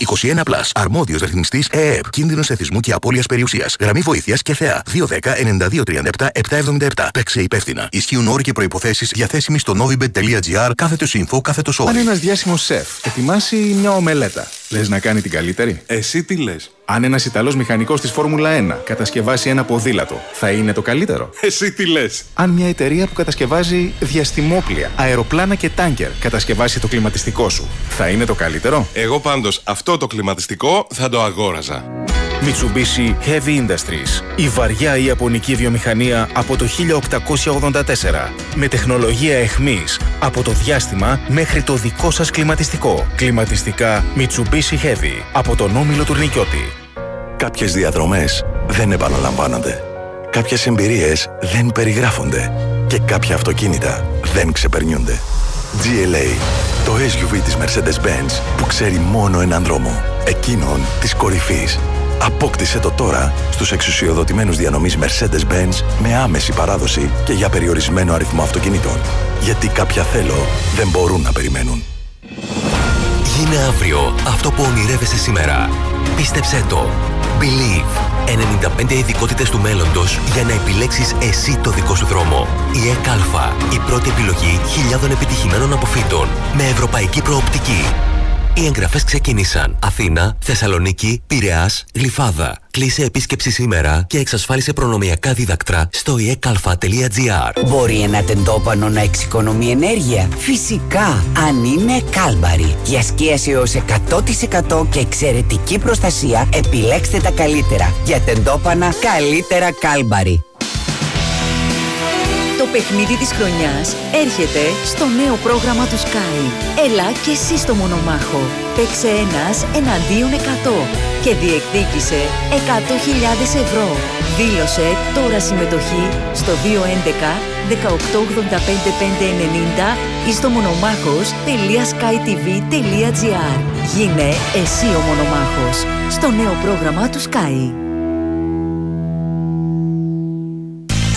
είκοσι ένα συν. Αρμόδιος ρυθμιστής ΕΕΠ. Κίνδυνος εθισμού και απώλειας περιουσίας. Γραμμή βοήθειας και ΘΕΑ δύο ένα μηδέν εννιά δύο τρία επτά επτά επτά επτά. Παίξε υπεύθυνα. Ισχύουν όροι και προϋποθέσεις διαθέσιμοι στο novibet.gr κάθετος info κάθετος όροι. Αν ένας διάσημος σεφ ετοιμάσει μια ομελέτα, λες να κάνει την καλύτερη? Εσύ τι λες? Αν ένας Ιταλός μηχανικός της Φόρμουλα ένα κατασκευάσει ένα ποδήλατο, θα είναι το καλύτερο? Εσύ τι λες? Αν μια εταιρεία που κατασκευάζει διαστημόπλια, αεροπλάνα και τάνκερ κατασκευάσει το κλιματιστικό σου, θα είναι το καλύτερο? Εγώ πάντως αυτό το κλιματιστικό θα το αγόραζα. Mitsubishi Heavy Industries. Η βαριά ιαπωνική βιομηχανία από το χίλια οκτακόσια ογδόντα τέσσερα. Με τεχνολογία εχμής από το διάστημα μέχρι το δικό σας κλιματιστικό. Κλιματιστικά Mitsubishi Heavy από τον Όμιλο Τουρνικιώτη. Κάποιες διαδρομές δεν επαναλαμβάνονται. Κάποιες εμπειρίες δεν περιγράφονται. Και κάποια αυτοκίνητα δεν ξεπερνιούνται. τζι ελ έι. Το ες γιου βι της Mercedes-Benz που ξέρει μόνο έναν δρόμο. Εκείνον της κορυφής. Απόκτησε το τώρα στους εξουσιοδοτημένους διανομής Mercedes-Benz με άμεση παράδοση και για περιορισμένο αριθμό αυτοκινήτων. Γιατί κάποια θέλω δεν μπορούν να περιμένουν. Γίνε αύριο αυτό που ονειρεύεσαι σήμερα. Πίστεψέ το. Believe. ενενήντα πέντε ειδικότητες του μέλλοντος για να επιλέξεις εσύ το δικό σου δρόμο. Η ΕΚΑΛΦΑ. Η πρώτη επιλογή χιλιάδων επιτυχημένων αποφύτων με ευρωπαϊκή προοπτική. Οι εγγραφές ξεκίνησαν. Αθήνα, Θεσσαλονίκη, Πειραιάς, Γλυφάδα. Κλείσε επίσκεψη σήμερα και εξασφάλισε προνομιακά δίδακτρα στο e-kalfa.gr. Μπορεί ένα τεντόπανο να εξοικονομεί ενέργεια? Φυσικά, αν είναι κάλμπαρη. Για σκίαση έως εκατό τοις εκατό και εξαιρετική προστασία, επιλέξτε τα καλύτερα. Για τεντόπανα, καλύτερα κάλμπαρη. Το παιχνίδι της χρονιάς έρχεται στο νέο πρόγραμμα του Sky. Έλα και εσύ στο μονομάχο. Παίξε ένας εναντίον εκατό και διεκδίκησε εκατό χιλιάδες ευρώ. Δήλωσε τώρα συμμετοχή στο δύο έντεκα δεκαοκτώ ογδόντα πέντε πεντακόσια ενενήντα ή στο μονομάχος τελεία skytv τελεία gr. Γίνε εσύ ο μονομάχος στο νέο πρόγραμμα του Sky.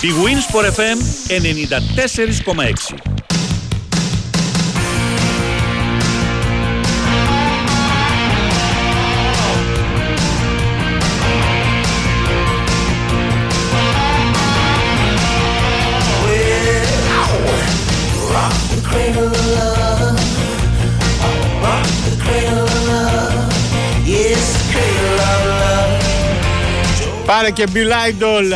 Η Winsport εφ εμ ενενήντα τέσσερα κόμμα έξι. Πάρε και Bill Idol.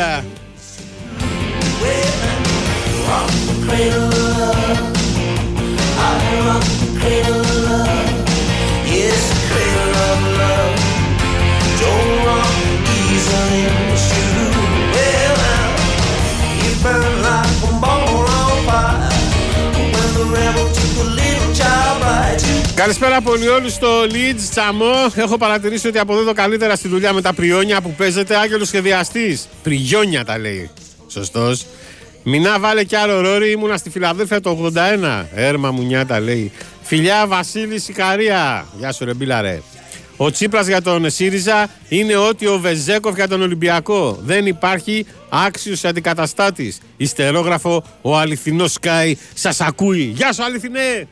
Καλησπέρα από όλους στο Leeds, τσαμό. Έχω παρατηρήσει ότι αποδίδω καλύτερα στη δουλειά με τα πριόνια που παίζετε. Άγγελος σχεδιαστής. Πριόνια τα λέει. Σωστός. Μινά, βάλε κι άλλο ρόρι, ήμουνα στη Φιλαδέλφια το ογδόντα ένα. Έρμα μου νιάτα λέει. Φιλιά, Βασίλη, Σικαρία. Γεια σου ρε μπίλαρε. Ο Τσίπρας για τον ΣΥΡΙΖΑ είναι ότι ο Βεζέκοφ για τον Ολυμπιακό. Δεν υπάρχει άξιος αντικαταστάτης. Ιστερόγραφο, ο αληθινός Sky σας ακούει. Γεια σου αληθινέ.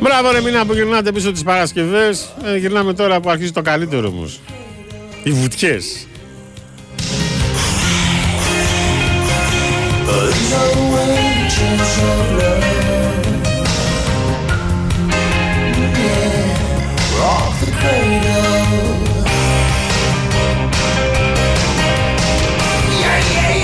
Μπράβο ρε μήνα που γυρνάτε πίσω τις Παρασκευές. ε, Γυρνάμε τώρα που αρχίζει το καλύτερο όμως. Οι βουτιές. Yeah, yeah.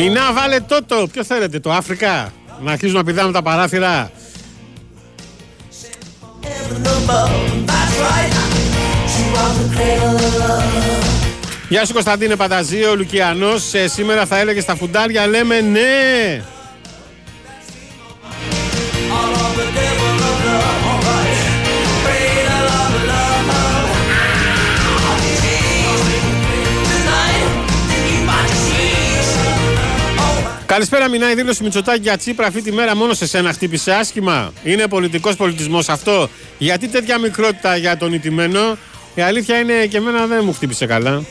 Μινά, βάλε τότο. Ποιο θέλετε, το Αφρικά. Να αρχίζουν να πηδάμε τα παράθυρα. Γεια σου Κωνσταντίνε Πανταζίο, Λουκιανός. Ε, σήμερα θα έλεγε στα φουντάρια, λέμε ναι. Καλησπέρα Μινά, η δήλωση Μητσοτάκη για Τσίπρα αυτή τη μέρα μόνο σε σένα χτύπησε άσχημα. Είναι πολιτικός πολιτισμός αυτό. Γιατί τέτοια μικρότητα για τον ηττημένο. Η αλήθεια είναι και εμένα δεν μου χτύπησε καλά.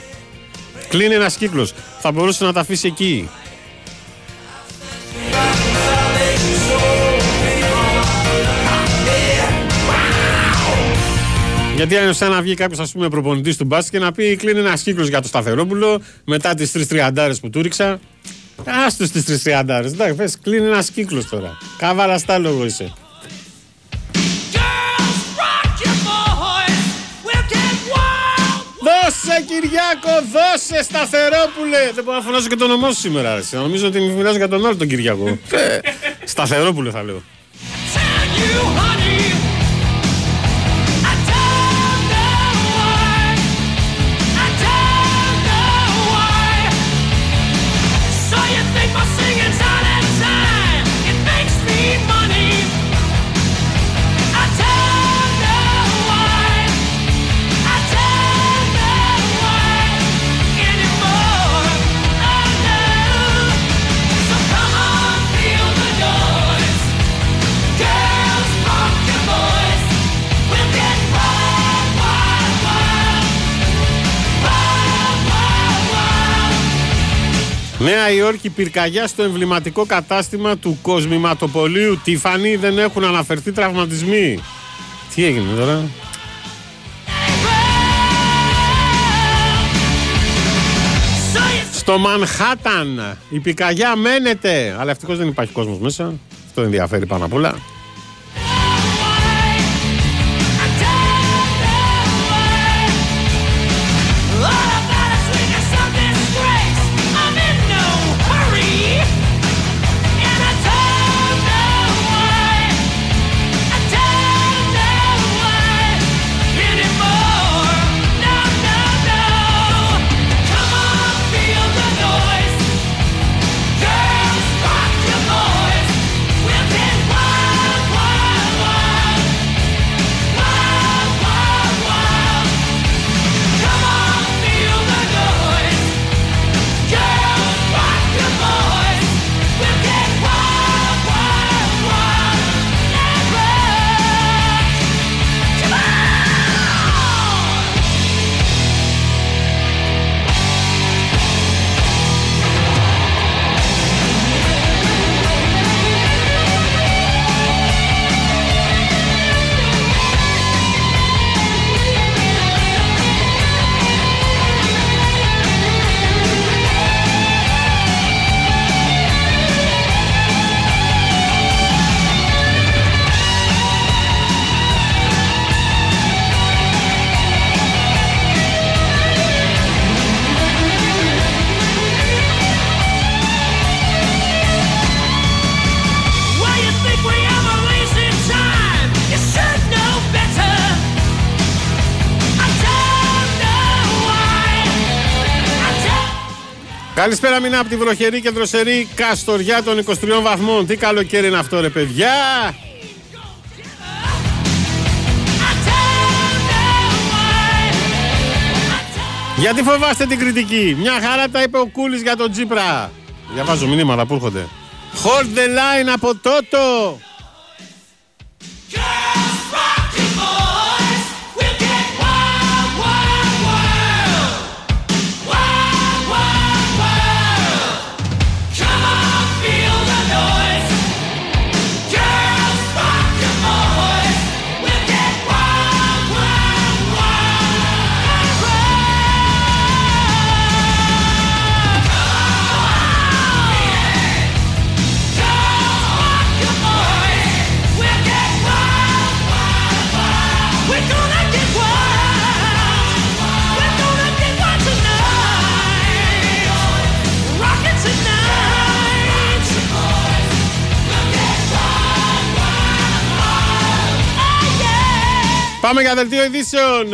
Κλείνει ένας κύκλος. Θα μπορούσε να τα αφήσει εκεί. Γιατί αν είναι σαν να βγει κάποιος, ας πούμε, προπονητής του μπάσκετ και να πει κλείνει ένας κύκλος για το Σταθερόπουλο μετά τις τρεις τριαντάρες που του ρίξα. Άστος τις τρεις τριαντάρες. Εντάξει, πες, κλείνει ένας κύκλος τώρα. Καβαλαστά λόγο είσαι. Δώσε Κυριάκο, δώσε Σταθερόπουλε! Δεν μπορώ να φωνάζω και το όνομά σου σήμερα, αρέσει. Νομίζω ότι μιλάζω για τον άλλο τον Κυριάκο. Σταθερόπουλε θα λέω. Νέα Υόρκη, πυρκαγιά στο εμβληματικό κατάστημα του κοσμηματοπολίου Τίφανη, δεν έχουν αναφερθεί τραυματισμοί. Τι έγινε τώρα? Στο Μανχάταν η πυρκαγιά μένεται, αλλά ευτυχώς δεν υπάρχει κόσμος μέσα. Αυτό ενδιαφέρει πάνω απ' όλα. Καλησπέρα Μινά από τη βροχερή και δροσερή Καστοριά των είκοσι τριών βαθμών. Τι καλοκαίρι είναι αυτό ρε παιδιά! Γιατί φοβάστε την κριτική? Μια χαρά τα είπε ο Κούλης για τον Τσίπρα. Διαβάζω μηνύματα που έρχονται. Hold the line από τότο! Πάμε για δελτίο ειδήσεων.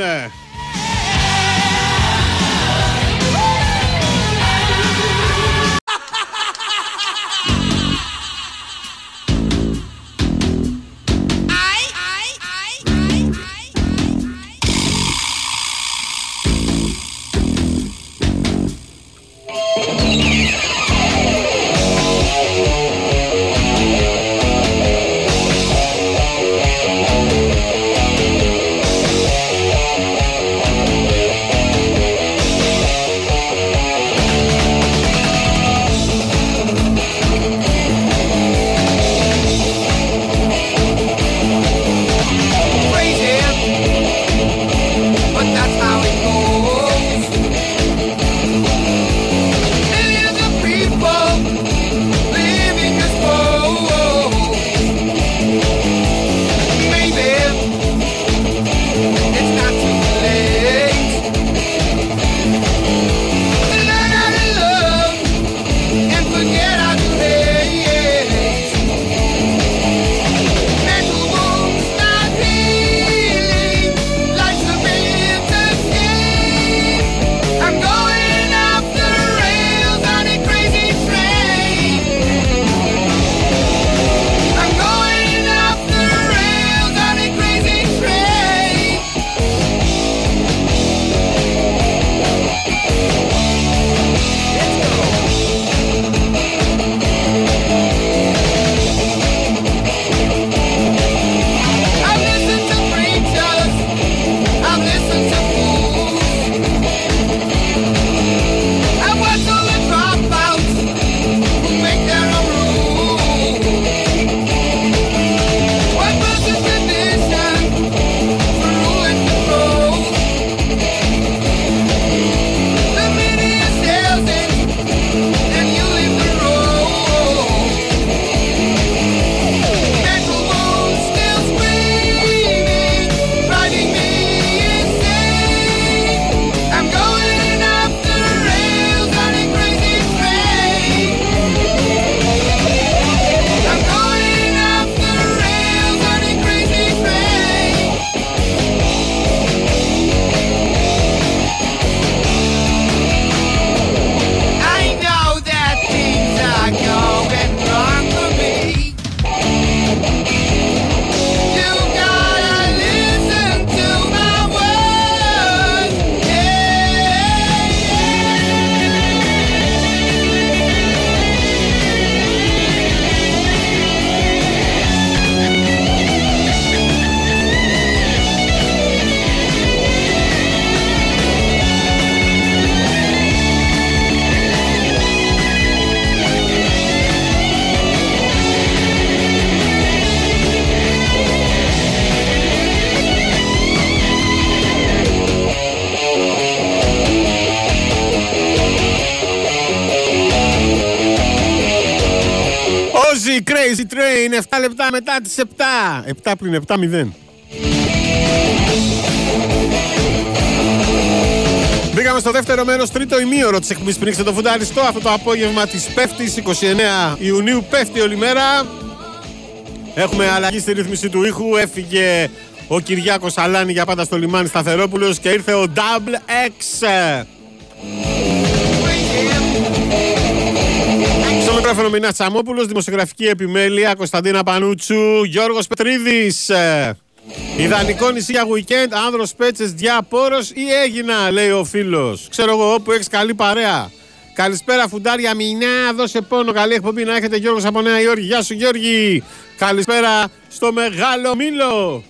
Είναι επτά λεπτά μετά τις επτά. επτά πλην επτά μηδέν. Μπήκαμε στο δεύτερο μέρος, τρίτο ημίωρο της εκπομπής Πνίξτε το Φουνταριστό. Αυτό το απόγευμα της Πέμπτης, είκοσι εννέα Ιουνίου, πέφτει όλη μέρα. Έχουμε αλλαγή στη ρύθμιση του ήχου. Έφυγε ο Κυριάκος Αλάνη για πάντα στο λιμάνι Σταθερόπουλος και ήρθε ο Double X. Στο μικρόφωνο Μινάς Σετσαμόπουλος, δημοσιογραφική επιμέλεια Κωνσταντίνα Πανούτσου, Γιώργος Πετρίδης. Ιδανικό νησί για weekend, Άνδρος, Πέτσες, Διάπόρος ή Έγινα, λέει ο φίλος. Ξέρω εγώ, όπου έχεις καλή παρέα. Καλησπέρα φουντάρια, Μινά, δώσε πόνο, καλή εκπομπή να έχετε, Γιώργος από Νέα Υόρκη. Γεια σου Γιώργη, καλησπέρα στο Μεγάλο Μήλο.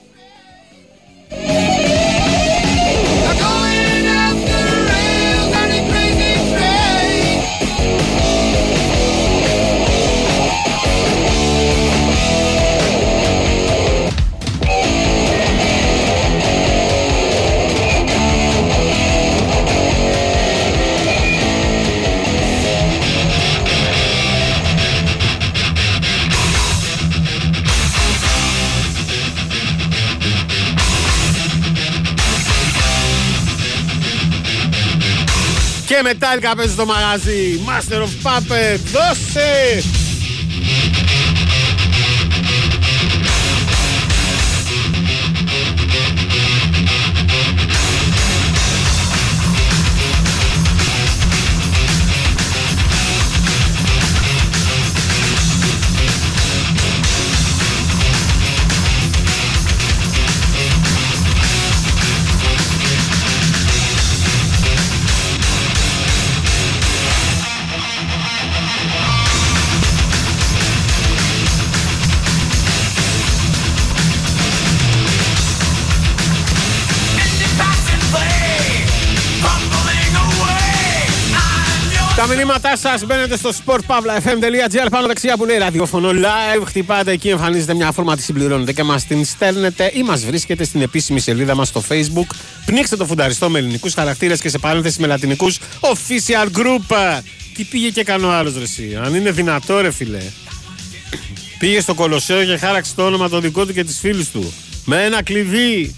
Και μετά η στο μαγαζί Master of Puppet, δώσε! Τα μηνύματά σας μπαίνετε στο sportpavlafm.gr, πάνω δεξιά που λέει ραδιοφωνό live. Χτυπάτε εκεί, εμφανίζεται μια φόρμα, τη συμπληρώνετε και μας την στέλνετε ή μας βρίσκετε στην επίσημη σελίδα μας στο Facebook. Πνίξτε το φουνταριστό με ελληνικούς χαρακτήρες και σε παρένθεση με λατινικούς official group. Τι πήγε και έκανε ο άλλος, ρε εσύ? Αν είναι δυνατό, ρε φίλε. Πήγε στο Κολοσσέο και χάραξε το όνομα το δικό του και της φίλης του. Με ένα κλειδί.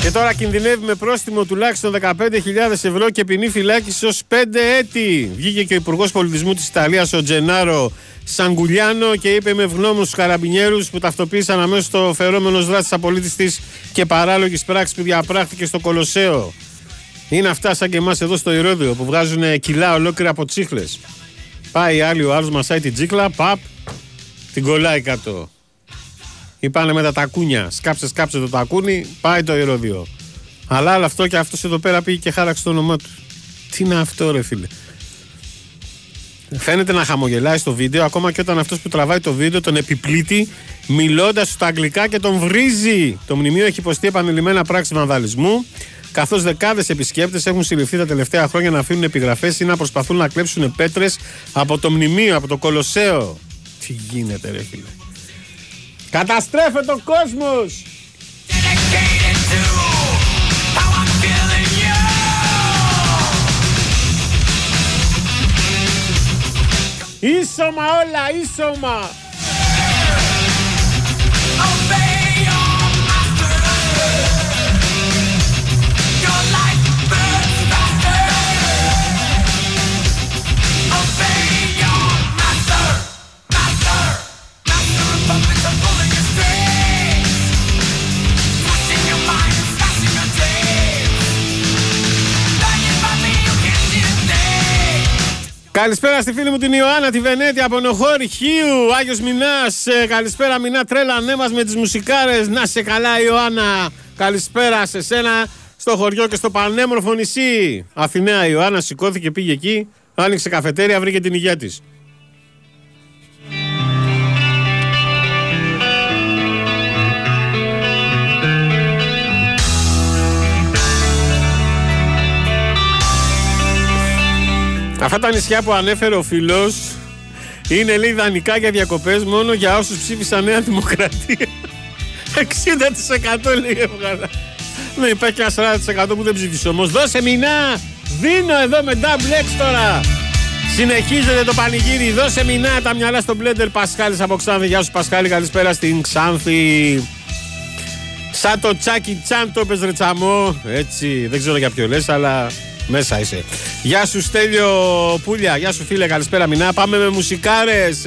Και τώρα κινδυνεύει με πρόστιμο τουλάχιστον δεκαπέντε χιλιάδες ευρώ και ποινή φυλάκισης ως πέντε έτη. Βγήκε και ο Υπουργός Πολιτισμού της Ιταλίας, ο Τζενάρο Σαγκουλιάνο, και είπε: είμαι ευγνώμων στους καραμπινιέρους που ταυτοποίησαν αμέσως το φερόμενος δράσης απολύτιστης και παράλογης πράξης που διαπράχθηκε στο Κολοσσέο. Είναι αυτά σαν και εμάς εδώ στο Ηρώδειο που βγάζουν κιλά ολόκληρα από τσίχλες. Πάει άλλη, ο άλλος μασάει την τσίχλα, παπ, την κολλάει κάτω. Ή πάνε με τα τακούνια. Σκάψε, σκάψε το τακούνι, πάει το Ηρώδειο. Αλλά άλλο αυτό, και αυτός εδώ πέρα πήγε και χάραξε το όνομά του. Τι είναι αυτό, ρε φίλε? Φαίνεται να χαμογελάει στο βίντεο, ακόμα και όταν αυτός που τραβάει το βίντεο τον επιπλήττει μιλώντας στα αγγλικά και τον βρίζει. Το μνημείο έχει υποστεί επανειλημμένα πράξη βανδαλισμού, καθώς δεκάδες επισκέπτες έχουν συλληφθεί τα τελευταία χρόνια να αφήνουν επιγραφές ή να προσπαθούν να κλέψουν πέτρες από το μνημείο, από το Κολοσσέο. Τι γίνεται, ρε φίλε? Καταστρέφεται ο κόσμος! Ίσωμα όλα, ίσωμα! Καλησπέρα στη φίλη μου την Ιωάννα, τη Βενέτη από Νοχώρη Χίου, Άγιος Μινάς. Ε, καλησπέρα Μινά, τρέλανέ μας με τις μουσικάρες. Να σε καλά Ιωάννα, καλησπέρα σε σένα, στο χωριό και στο πανέμορφο νησί. Αθηναία Ιωάννα, σηκώθηκε, πήγε εκεί, άνοιξε καφετέρια, βρήκε την υγεία της. Αυτά τα νησιά που ανέφερε ο φίλος είναι λέει ιδανικά για διακοπές μόνο για όσους ψήφισαν Νέα Δημοκρατία. εξήντα τοις εκατό λέει έβγαλα. Ναι, υπάρχει και ένα σαράντα τοις εκατό που δεν ψήφισε όμως. Δώσε Μηνά! Δίνω εδώ με double X τώρα! Συνεχίζεται το πανηγύρι. Δώσε Μηνά! Τα μυαλά στο μπλέντερ. Πασχάλης από Ξάνθη. Γεια σου Πασχάλη, καλησπέρα στην Ξάνθη. Σαν το τσάκι τσάν το πες, ρε τσαμό. Έτσι, δεν ξέρω για ποιο λες, αλλά. Μέσα είσαι. Γεια σου Στέλιο Πούλια. Γεια σου φίλε, καλησπέρα Μινά. Πάμε με μουσικάρες.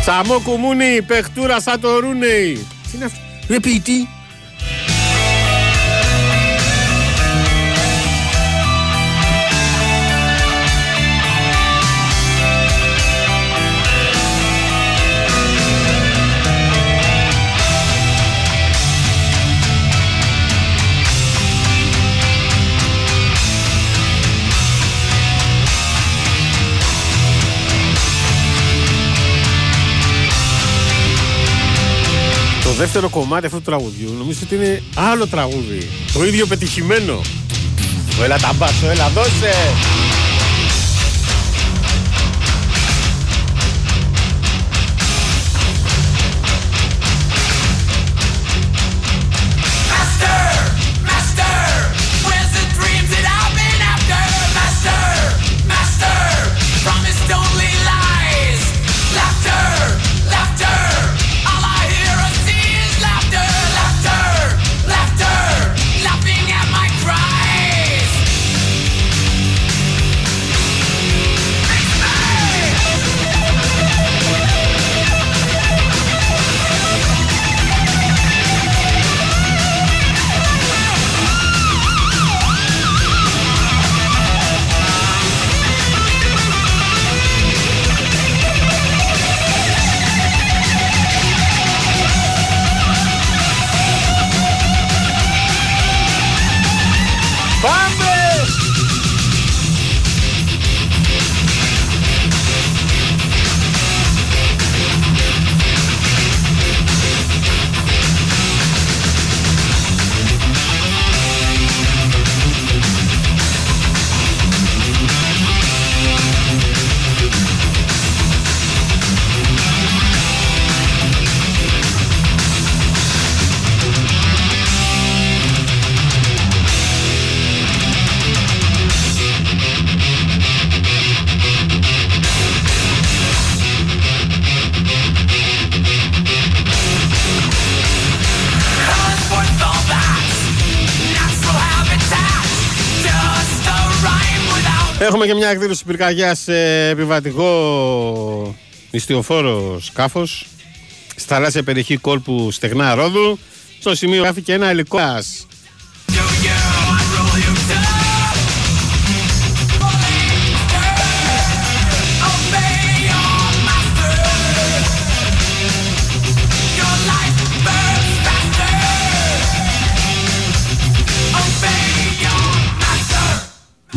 Τσαμό κουμούνι, παιχτούρα σαν το ρούνι. Τι είναι αυτό? Ρε ποιητή. Το δεύτερο κομμάτι αυτού του τραγουδιού νομίζω ότι είναι άλλο τραγούδι. Το ίδιο πετυχημένο. Έλα τα μπάσω, έλα δώσε! Έχουμε και μια εκδήλωση πυρκαγιά σε επιβατικό ιστιοφόρο σκάφος στη θαλάσσια περιοχή κόλπου Στεγνά Ρόδου. Στο σημείο γράφηκε ένα υλικό.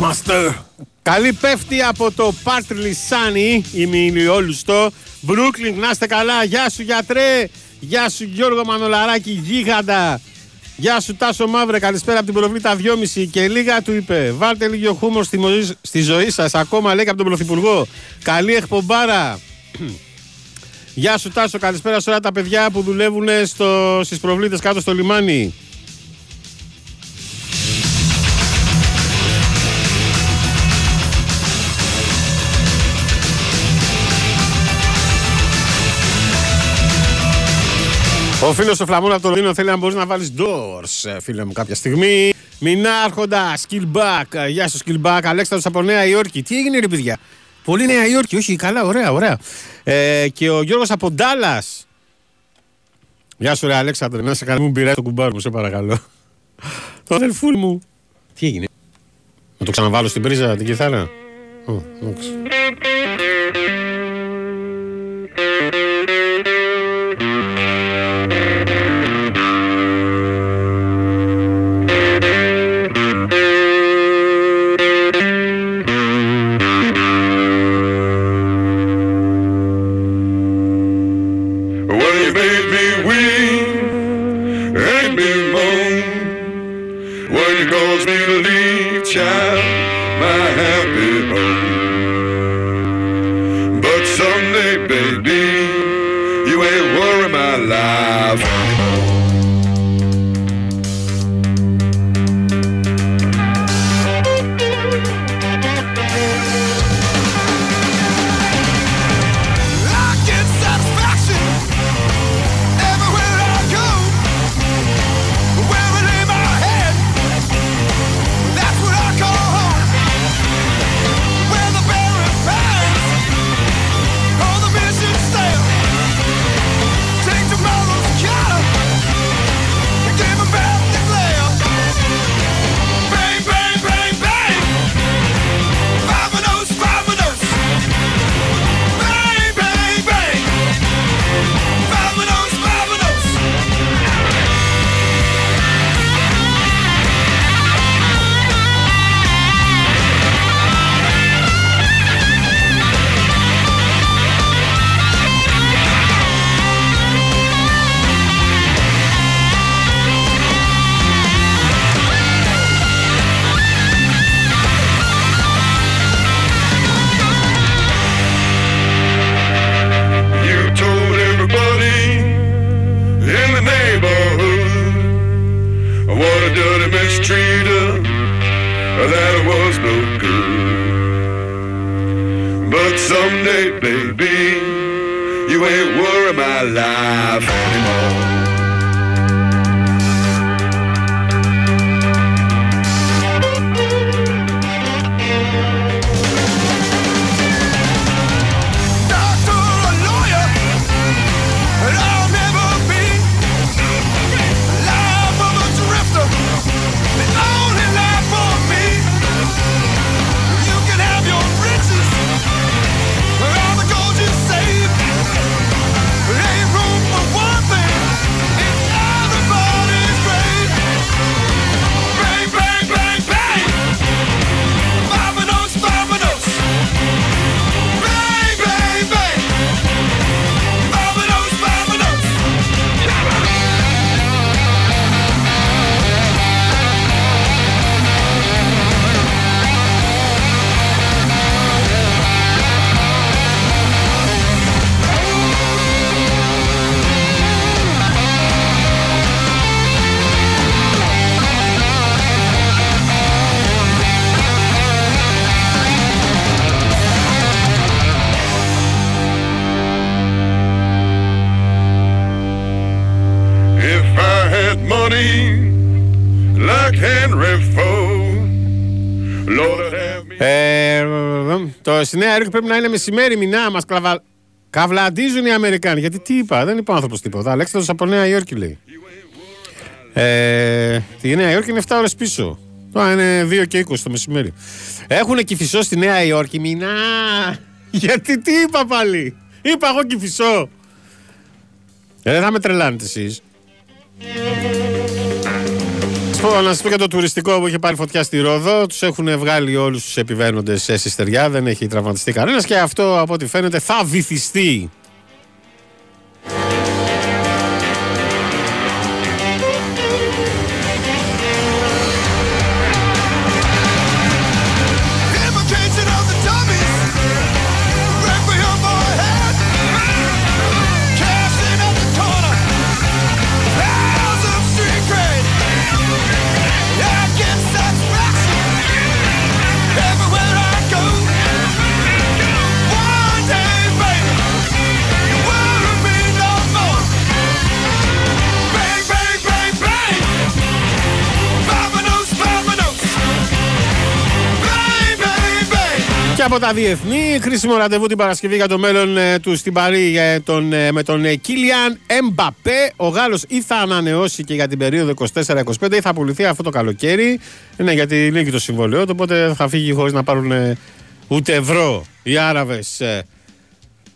Master. Καλή πέφτει από το Πάρτλι Σάνι, η Μιλιόλουστο, Μπρούκλινγκ, να είστε καλά, γεια σου γιατρέ, γεια σου Γιώργο Μανολαράκη, γίγαντα, γεια σου Τάσο Μαύρε, καλησπέρα από την Προβλήτα δυόμισι και λίγα του είπε, βάλτε λίγο χούμορ στη, στη ζωή σας, ακόμα λέει και από τον Πρωθυπουργό, καλή εκπομπάρα. Γεια σου Τάσο, καλησπέρα σε όλα τα παιδιά που δουλεύουν στο, στις προβλήτες κάτω στο λιμάνι. Ο φίλος του Φλαμών από το Λονδίνο θέλει να μπορείς να βάλεις doors, φίλε μου, κάποια στιγμή. Μινά Άρχοντα, skill back, γεια σου skill back. Αλέξανδρος από Νέα Υόρκη. Τι έγινε ρε παιδιά, πολύ Νέα Υόρκη, όχι καλά, ωραία, ωραία. Ε, και ο Γιώργος από Ντάλλας. Γεια σου ρε Αλέξανδρε, να σε καλά, μου πειράζει το κουμπάρ μου, σε παρακαλώ. Το αδελφούλ μου. Τι έγινε, να το ξαναβάλω στην πρίζα, την κιθάρα. Ω, δόξα. Ε, Το στη Νέα Υόρκη πρέπει να είναι μεσημέρι, Μινά, μας κλαβα... καυλαντίζουν οι Αμερικάνοι. Γιατί τι είπα, δεν είπα άνθρωπος τίποτα. Αλέξανδρος από Νέα Υόρκη λέει. Ε, τη Νέα Υόρκη είναι εφτά ώρες πίσω. Τώρα είναι δύο και είκοσι το μεσημέρι. Έχουν Κηφισό στη Νέα Υόρκη, Μινά. Γιατί τι είπα πάλι. Είπα εγώ Κηφισό. Ε, δεν θα με τρελάνετε εσείς. Να σας πω για το τουριστικό που είχε πάρει φωτιά στη Ρόδο. Τους έχουν βγάλει όλους τους επιβαίνοντες σε συστεριά. Δεν έχει τραυματιστεί κανένας και αυτό από ό,τι φαίνεται θα βυθιστεί. Και από τα διεθνή, χρήσιμο ραντεβού την Παρασκευή για το μέλλον ε, του στην Παρί ε, τον, ε, με τον ε, Κίλιαν Εμπαπέ. Ο Γάλλος ή θα ανανεώσει και για την περίοδο είκοσι τέσσερα είκοσι πέντε ή θα πουληθεί αυτό το καλοκαίρι. Ναι, γιατί λύγει το συμβόλαιο, οπότε θα φύγει χωρίς να πάρουν ε, ούτε ευρώ οι Άραβες. Ε.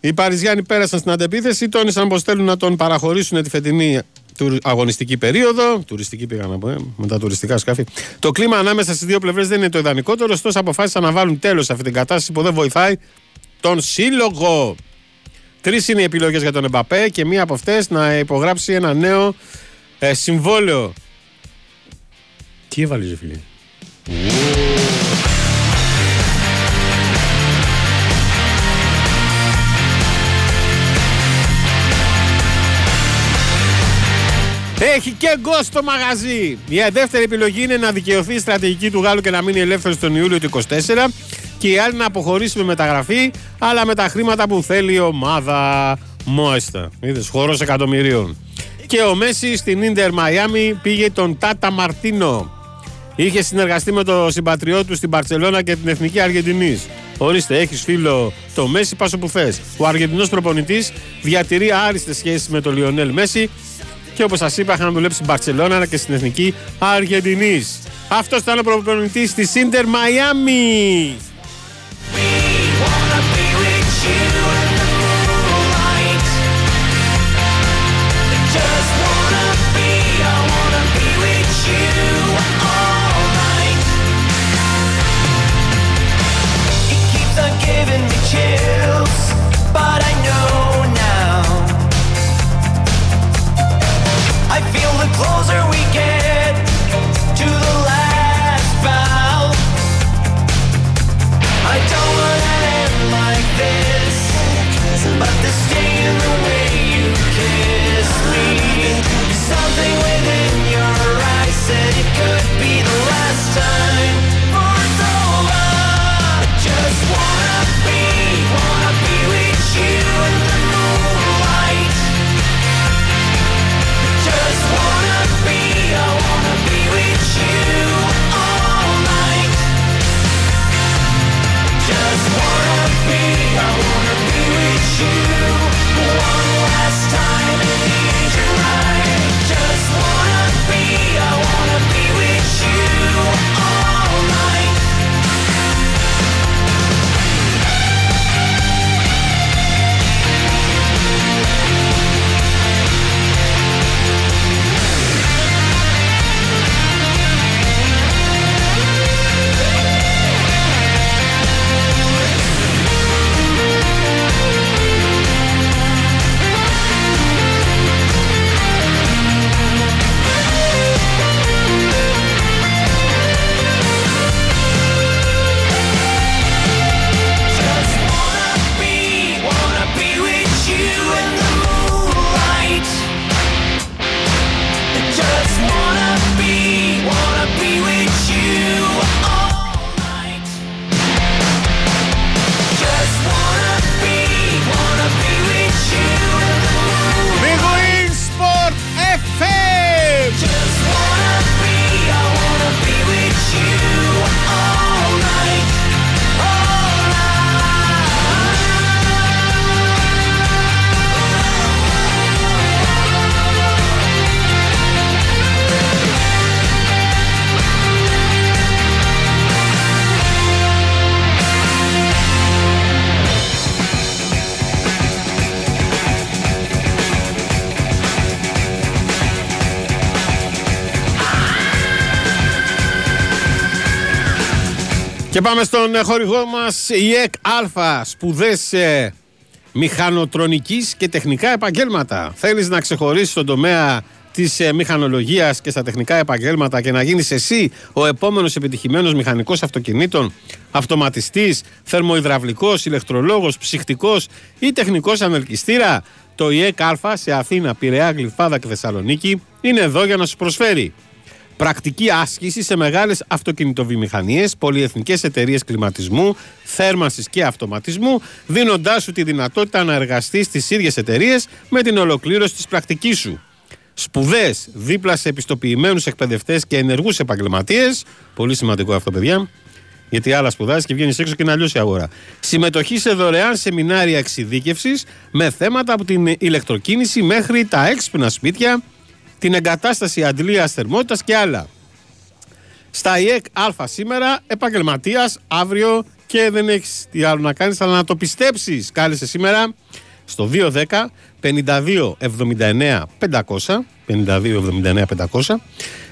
Οι Παριζιάνοι πέρασαν στην αντεπίθεση, τόνισαν πως θέλουν να τον παραχωρήσουν τη φετινή του, αγωνιστική περίοδο. Τουριστική πήγαν να πω, ε, με τα τουριστικά σκάφη. Το κλίμα ανάμεσα στις δύο πλευρές δεν είναι το ιδανικότερο, ωστόσο αποφάσισαν να βάλουν τέλος σε αυτή την κατάσταση που δεν βοηθάει τον σύλλογο. Τρεις είναι οι επιλογές για τον Εμπαπέ και μία από αυτές να υπογράψει ένα νέο ε, συμβόλαιο. Τι έβαλες, φίλοι. Έχει και γκο στο μαγαζί. Η δεύτερη επιλογή είναι να δικαιωθεί η στρατηγική του Γάλλου και να μείνει ελεύθερος τον Ιούλιο του είκοσι τέσσερα και η άλλη να αποχωρήσει με μεταγραφή, αλλά με τα χρήματα που θέλει η ομάδα. Μόιστα. Είδες, χώρος εκατομμυρίων. Και ο Μέση στην Ίντερ Μαϊάμι πήγε τον Τάτα Μαρτίνο. Είχε συνεργαστεί με τον συμπατριό του στην Μπαρσελόνα και την Εθνική Αργεντινής. Ορίστε, έχεις φίλο το Μέση, πας όπου θες. Ο Αργεντινός προπονητής διατηρεί άριστες σχέσεις με τον Λιονέλ Μέση. Και όπως σας είπα, είχαν δουλέψει στην Μπαρσελόνα αλλά και στην Εθνική Αργεντινής. Αυτός ήταν ο προπονητής της Ίντερ Μαϊάμι. Και πάμε στον χορηγό μας, η ΕΚ Αλφα, σπουδές ε, μηχανοτρονικής και τεχνικά επαγγέλματα. Θέλεις να ξεχωρίσεις στον τομέα της ε, μηχανολογίας και στα τεχνικά επαγγέλματα και να γίνεις εσύ ο επόμενος επιτυχημένος μηχανικός αυτοκινήτων, αυτοματιστής, θερμοϊδραυλικός, ηλεκτρολόγος, ψυχτικός ή τεχνικός ανελκυστήρα? Το ΙΕΚ Αλφα σε Αθήνα, Πειραιά, Γλυφάδα και Θεσσαλονίκη είναι εδώ για να σου προσφέρει πρακτική άσκηση σε μεγάλες αυτοκινητοβιομηχανίες, πολυεθνικές εταιρείες κλιματισμού, θέρμανσης και αυτοματισμού, δίνοντάς σου τη δυνατότητα να εργαστείς στις ίδιες εταιρείες με την ολοκλήρωση της πρακτικής σου. Σπουδές δίπλα σε επιστοποιημένους εκπαιδευτές και ενεργούς επαγγελματίες. Πολύ σημαντικό αυτό, παιδιά, γιατί άλλα σπουδάζεις και βγαίνεις έξω και είναι αλλιώς η αγορά. Συμμετοχή σε δωρεάν σεμινάρια εξειδίκευσης με θέματα από την ηλεκτροκίνηση μέχρι τα έξυπνα σπίτια, την εγκατάσταση αντλίας θερμότητας και άλλα. Στα ΙΕΚ Αλφα σήμερα, επαγγελματίας αύριο, και δεν έχεις τι άλλο να κάνεις αλλά να το πιστέψεις. Κάλεσε σήμερα στο δύο ένα μηδέν πέντε δύο εβδομήντα εννέα πεντακόσια πενήντα δύο εβδομήντα εννέα πεντακόσια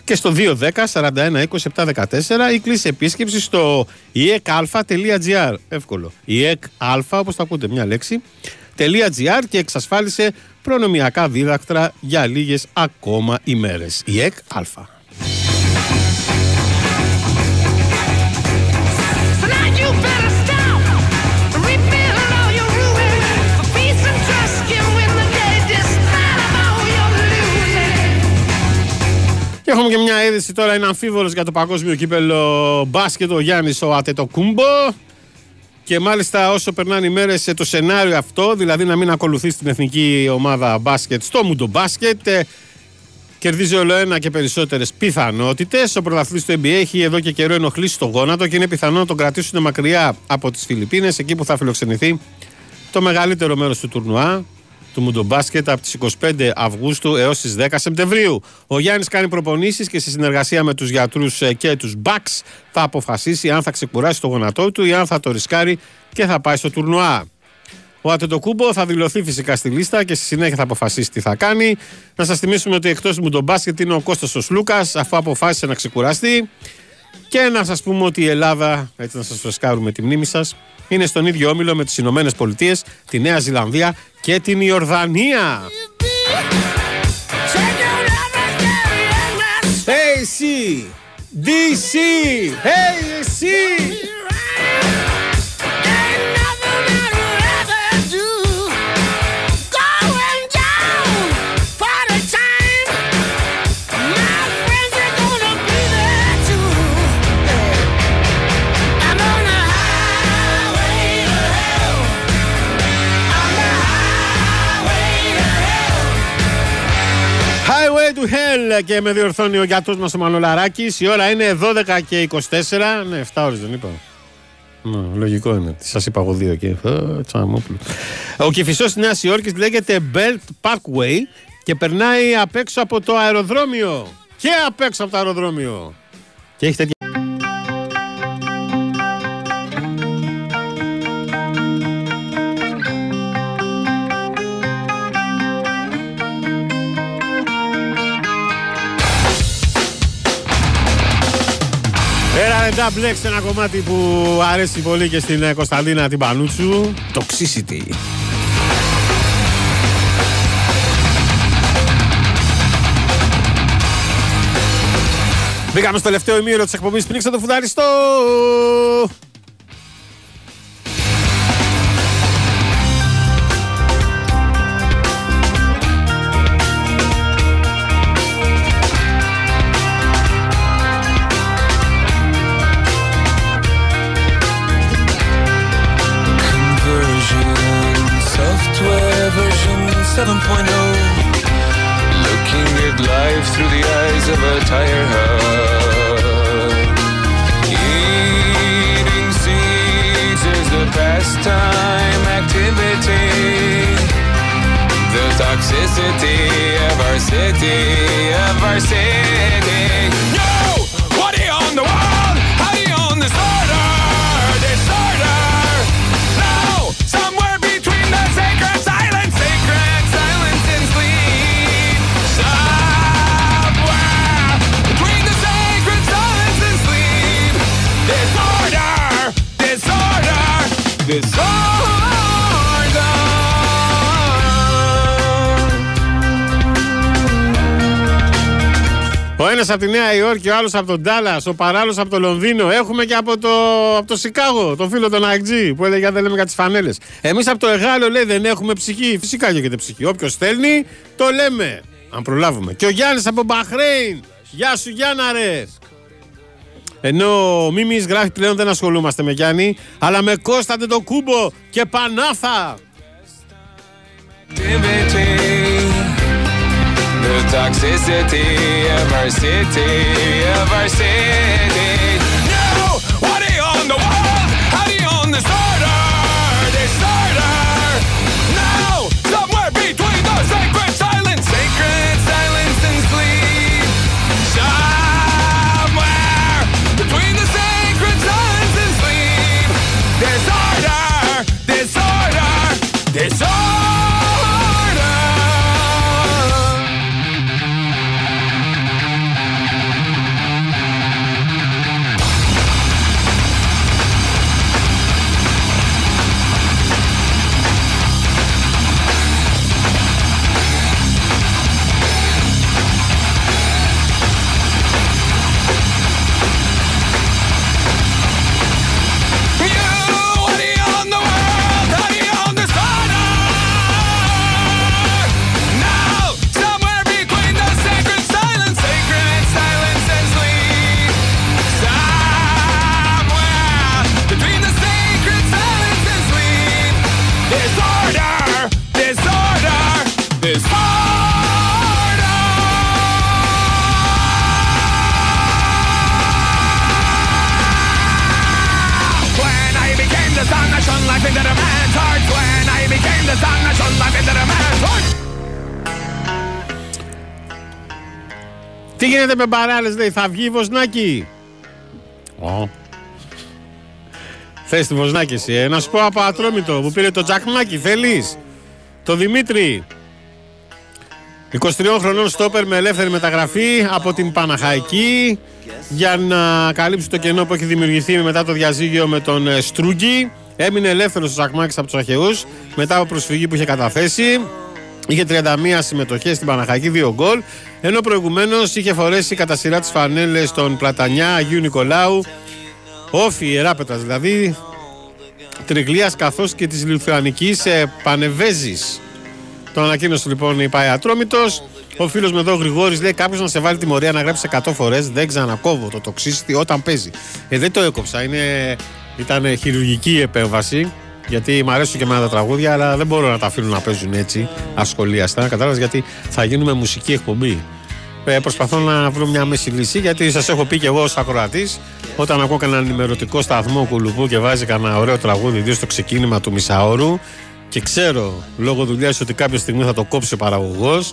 και στο δύο ένα μηδέν σαράντα ένα είκοσι επτά δεκατέσσερα ή κλείσε επίσκεψη στο iecalpha.gr. Εύκολο. iecalpha, όπως τα ακούτε, μια λέξη, .gr, και εξασφάλισε προνομιακά δίδακτρα για λίγες ακόμα ημέρες. ΙΕΚ Αλφα. Και έχουμε και μια είδηση τώρα, είναι αμφίβολος για το παγκόσμιο κύπελλο μπάσκετ ο Γιάννης ο Αντετοκούνμπο. Και μάλιστα όσο περνάνε οι μέρες, το σενάριο αυτό, δηλαδή να μην ακολουθεί την εθνική ομάδα μπάσκετ στο μουντομπάσκετ, κερδίζει όλο ένα και περισσότερες πιθανότητες. Ο πρωταθλητής του Ν Μπι Έι έχει εδώ και καιρό ενοχλήσει το γόνατο και είναι πιθανό να τον κρατήσουν μακριά από τις Φιλιππίνες, εκεί που θα φιλοξενηθεί το μεγαλύτερο μέρος του τουρνουά του μουντομπάσκετ από τις εικοστή πέμπτη Αυγούστου έως τις δέκα Σεπτεμβρίου. Ο Γιάννης κάνει προπονήσεις και στη συνεργασία με τους γιατρούς και τους Bucks θα αποφασίσει αν θα ξεκουράσει το γονατό του ή αν θα το ρισκάρει και θα πάει στο τουρνουά. Ο Αντετοκούνμπο θα δηλωθεί φυσικά στη λίστα και στη συνέχεια θα αποφασίσει τι θα κάνει. Να σας θυμίσουμε ότι εκτός του μουντομπάσκετ είναι ο Κώστας ο Σλούκας, αφού αποφάσισε να ξεκουραστεί. Και να σας πούμε ότι η Ελλάδα, έτσι να σας φρεσκάρουμε τη μνήμη σας, είναι στον ίδιο όμιλο με τις Ηνωμένες Πολιτείες, τη Νέα Ζηλανδία και την Ιορδανία. Hey εσύ, ντι σι, hey εσύ. Του hell, και με διορθώνει ο γιατρός μας ο Μανολαράκης. Η ώρα είναι δώδεκα και εικοσιτέσσερα. Ναι, επτά ώρες δεν είπα. Ναι, λογικό είναι. Σας είπα εγώ δύο και. Τσαμόπουλο. Ο Κηφισός της Νέας Υόρκης λέγεται Belt Parkway και περνάει απ' έξω από το αεροδρόμιο. Και απ' έξω από το αεροδρόμιο. Και έχει τέτοια. Νταμπλέξ, ένα κομμάτι που αρέσει πολύ και στην Κωνσταντίνα την Πανούτσου, Toxicity. Μπήκαμε στο τελευταίο ημίωρο της εκπομπής, πνίξτε το φουδαριστό. seven point oh Looking at life through the eyes of a tired heart Eating seeds is a pastime activity The toxicity of our city, of our city Yo! What do you own the world? How do you own this order? Disorder! Now, somewhere between the sacred silence Order! Ο ένας από τη Νέα Υόρκη, ο άλλος από τον Ντάλλας, ο παράλληλος από το Λονδίνο. Έχουμε και από το, από το Σικάγο, τον φίλο των Αγκτζή, που έλεγε δεν λέμε για τις φανέλες. Εμείς από το Εγάλο λέει δεν έχουμε ψυχή. Φυσικά λέγεται ψυχή. Όποιος θέλει, το λέμε. Αν προλάβουμε. Και ο Γιάννης από Μπαχρέιν. Γεια σου Γιάννα ρε. Ενώ ο Μίμης γράφει πλέον δεν ασχολούμαστε με Γιάννη, αλλά με Κώστατε το Κούμπο και Πανάθα. Τι γίνεται με μπαράλες, λέει, θα βγει η Βοσνάκη. Oh. Θες τη Βοσνάκη εσύ, ε? Να σου πω από Ατρόμητο που πήρε το Τζακμάκι, θέλεις? Το Δημήτρη, είκοσι τριών χρονών στόπερ με ελεύθερη μεταγραφή από την Παναχαϊκή για να καλύψει το κενό που έχει δημιουργηθεί μετά το διαζύγιο με τον Στρούγκη. Έμεινε ελεύθερος ο Τζακμάκης από τους Αχαιούς μετά από προσφυγή που είχε καταθέσει. Είχε τριάντα μία συμμετοχές στην Παναχαϊκή, δύο γκολ. Ενώ προηγουμένως είχε φορέσει κατά σειρά τις φανέλες των Πλατανιά, Αγίου Νικολάου, Όφη Ιεράπετρας δηλαδή, Τριγλίας καθώς και της Λιθουανικής Πανεβέζης. Το ανακοίνωσε λοιπόν η ΠΑΕ Ατρόμητος. Ο φίλος με εδώ, ο Γρηγόρης, λέει: κάποιος να σε βάλει τιμωρία να γράψει εκατό φορές. Δεν ξανακόβω το τοξίστη όταν παίζει. Ε, δεν το έκοψα. Είναι... Ήταν χειρουργική επέμβαση. Γιατί μ' αρέσουν και εμένα τα τραγούδια, αλλά δεν μπορώ να τα αφήνω να παίζουν έτσι ασχολίαστα. Κατάλαβες, γιατί θα γίνουμε μουσική εκπομπή. Ε, προσπαθώ να βρω μια μέση λύση, γιατί σας έχω πει και εγώ ως ακροατής, όταν ακούω κανέναν ενημερωτικό σταθμό κουλουπού και βάζει κανένα ωραίο τραγούδι, ιδίως στο ξεκίνημα του μισάωρου, και ξέρω λόγω δουλειάς ότι κάποια στιγμή θα το κόψει ο παραγωγός,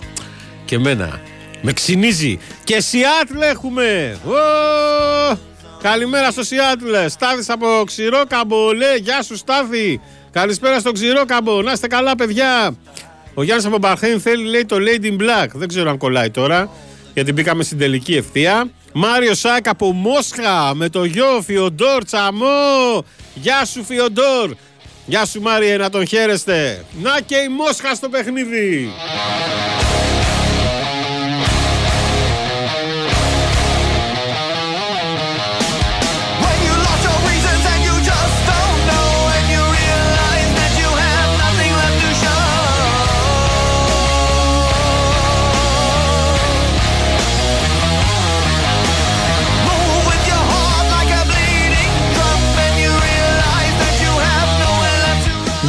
και εμένα με ξυνίζει. Και Σιάτλ έχουμε! Oh! Καλημέρα στο Σιάτλ, Στάθης από Ξηρόκαμπο, λέει, γεια σου Στάθη. Καλησπέρα στο Ξηρόκαμπο, να είστε καλά παιδιά. Ο Γιάννης από Μπαρχέιν θέλει, λέει, το Lady in Black. Δεν ξέρω αν κολλάει τώρα, γιατί μπήκαμε στην τελική ευθεία. Μάριο Σάκ από Μόσχα, με το γιο Φιοντόρ Τσαμό. Γεια σου Φιοντόρ. Γεια σου Μάριε, να τον χαίρεστε. Να και η Μόσχα στο παιχνίδι.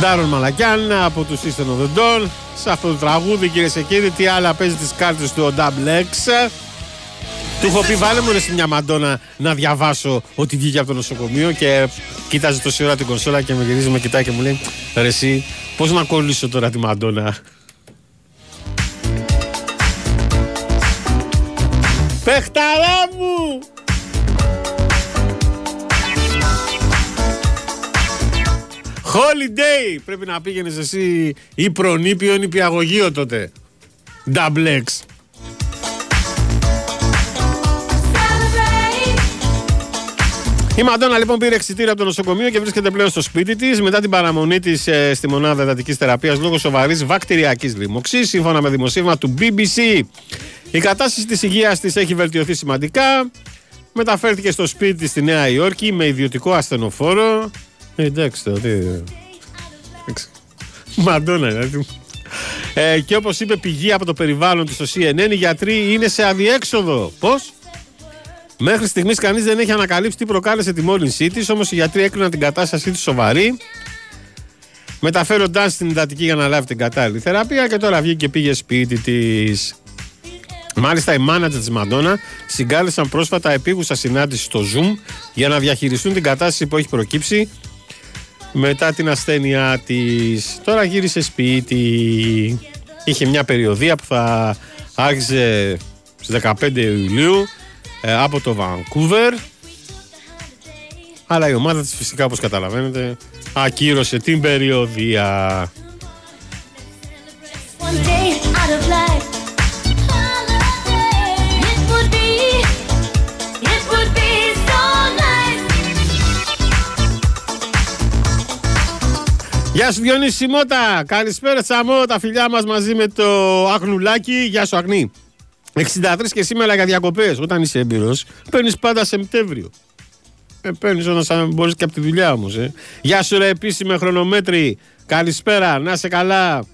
Ντάρον Μαλακιάν από του System of the Dawn. Σε αυτό το τραγούδι, κύριε Σεκίδη, τι άλλα παίζει τις κάρτες του ο Double X. Του έχω πει, βάλε μου σε μια μαντόνα να διαβάσω ότι βγήκε από το νοσοκομείο, και κοίταζε τόση ώρα την κονσόλα και με γυρίζει, με κοιτάει και μου λέει: ρε εσύ, πώς να κολλήσω τώρα τη μαντόνα? Πεχταρά μου! Holiday! Πρέπει να πήγαινες εσύ ή προνήπιο ή νηπιαγωγείο τότε. Double X. Η Μαντόνα λοιπόν πήρε εξιτήριο από το νοσοκομείο και βρίσκεται πλέον στο σπίτι της μετά την παραμονή της ε, στη μονάδα εντατικής θεραπείας λόγω σοβαρής βακτηριακής λοιμωξής, σύμφωνα με δημοσίευμα του μπι μπι σι. Η κατάσταση της υγείας της έχει βελτιωθεί σημαντικά. Μεταφέρθηκε στο σπίτι της στη Νέα Υόρκη με ιδιωτικό ασθενοφόρο. Ε, εντάξει, το τι. Μαντόνα, δηλαδή. Ε, και όπως είπε πηγή από το περιβάλλον της στο σι εν εν, οι γιατροί είναι σε αδιέξοδο. Πώς? Μέχρι στιγμής κανείς δεν έχει ανακαλύψει τι προκάλεσε τη μόλυνσή της, όμως οι γιατροί έκριναν την κατάστασή της σοβαρή, μεταφέροντάς στην εντατική για να λάβει την κατάλληλη θεραπεία και τώρα βγήκε και πήγε σπίτι της. Μάλιστα, οι μάνατζερ της Μαντόνα συγκάλεσαν πρόσφατα επίγουσα συνάντηση στο Zoom για να διαχειριστούν την κατάσταση που έχει προκύψει μετά την ασθένειά της. Τώρα γύρισε σπίτι. Είχε μια περιοδία που θα άρχιζε στις δεκαπέντε Ιουλίου από το Vancouver, αλλά η ομάδα της φυσικά, όπως καταλαβαίνετε, ακύρωσε την περιοδία. Γεια σου Διονύση Σιμώτα, καλησπέρα Τσαμό, τα φιλιά μας μαζί με το Αγνουλάκι. Γεια σου Αγνή. εξήντα τρία και σήμερα για διακοπές. Όταν είσαι έμπειρος, παίρνεις πάντα Σεπτέμβριο. Ε, παίρνεις όταν μπορείς και από τη δουλειά όμως. Ε. Γεια σου ρε επίσημε χρονομέτρη. Καλησπέρα, να είσαι καλά.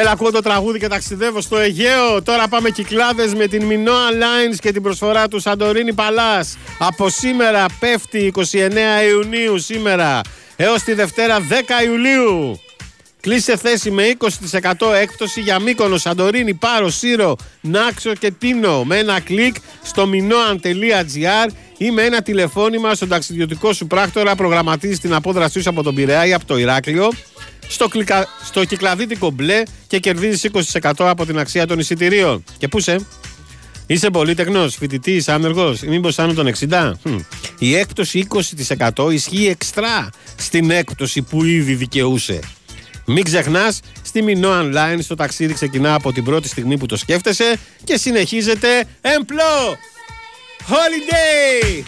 Έλα, ακούω το τραγούδι και ταξιδεύω στο Αιγαίο. Τώρα πάμε Κυκλάδες με την Minoa Lines και την προσφορά του Σαντορίνη Παλάς. Από σήμερα πέφτει εικοστή ενάτη Ιουνίου σήμερα έως τη Δευτέρα δέκα Ιουλίου. Κλείσε θέση με είκοσι τοις εκατό έκπτωση για Μύκονο, Σαντορίνη, Πάρο, Σύρο, Νάξο και Τίνο. Με ένα κλικ στο minoan τελεία gr ή με ένα τηλεφώνημα στον ταξιδιωτικό σου πράκτορα. Προγραμματίζει την απόδρασή σου από τον Πειραιά ή από το Ηράκλειο στο, κλικα... στο κυκλαδίτικο μπλε και κερδίζεις είκοσι τοις εκατό από την αξία των εισιτηρίων. Και πού είσαι? Είσαι πολύτεκνος, φοιτητής, άνεργος ή μήπως άνω των εξήντα? Hm. Η έκπτωση είκοσι τοις εκατό ισχύει εξτρά στην έκπτωση που ήδη δικαιούσε. Μην ξεχνάς, στη Minoa Online στο ταξίδι ξεκινά από την πρώτη στιγμή που το σκέφτεσαι και συνεχίζεται εμπλό holiday!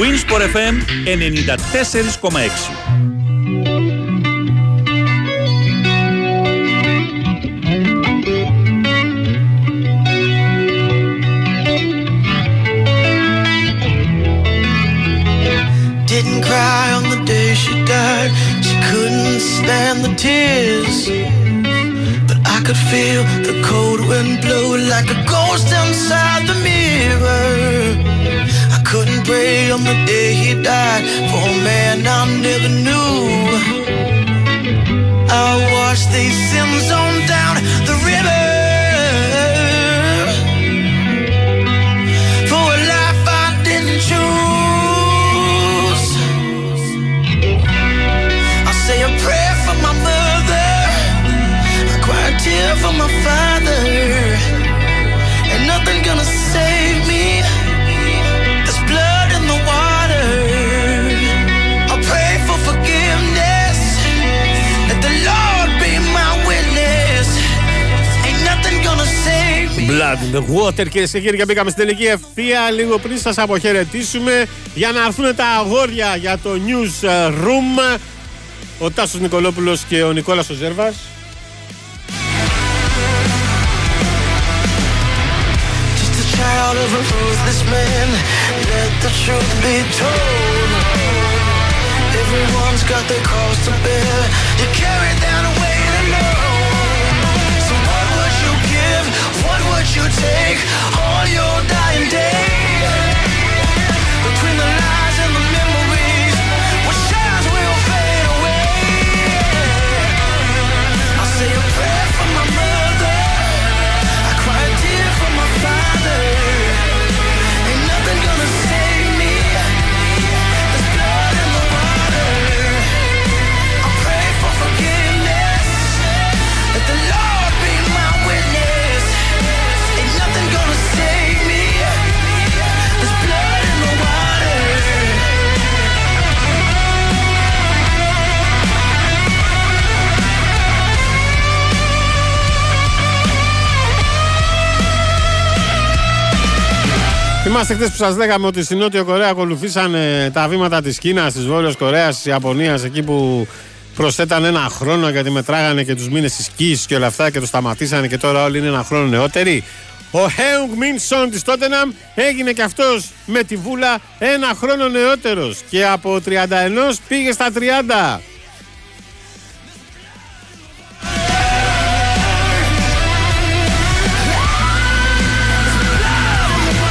Winsport εφ εμ ενενήντα τέσσερα κόμμα έξι. Didn't cry on the day she died. She couldn't stand the tears, but I could feel the cold wind blow like a ghost inside the mirror. Couldn't pray on the day he died for a man I never knew. I watched these sins on down the river for a life I didn't choose. I say a prayer for my mother, I cry a tear for my father. Ain't nothing gonna save me. Forgiveness, let the Lord blood in the water, κυρίες και κύριοι, και μπήκαμε στην τελική ευθεία. Λίγο πριν σας αποχαιρετήσουμε για να έρθουν τα αγόρια για το news room, ο Τάσος Νικολόπουλος και ο Νικόλας ο Ζέρβας. You take all your dying days between the lies and the memories, what shadows will fade away. I say a prayer for my mother, I cry a tear for my father. Ain't nothing gonna save me, there's blood in the water. I pray for forgiveness, let the Lord be my witness. Θυμάστε χτες που σας λέγαμε ότι στην Νότια Κορέα ακολουθήσαν τα βήματα της Κίνας, της Βόρειας Κορέας, της Ιαπωνίας, εκεί που προσθέταν ένα χρόνο γιατί μετράγανε και τους μήνες της σκής και όλα αυτά και το σταματήσανε και τώρα όλοι είναι ένα χρόνο νεότεροι. Ο Heung Min Son της Τότεναμ έγινε και αυτός με τη βούλα ένα χρόνο νεότερος και από τριάντα ένα πήγε στα τριάντα.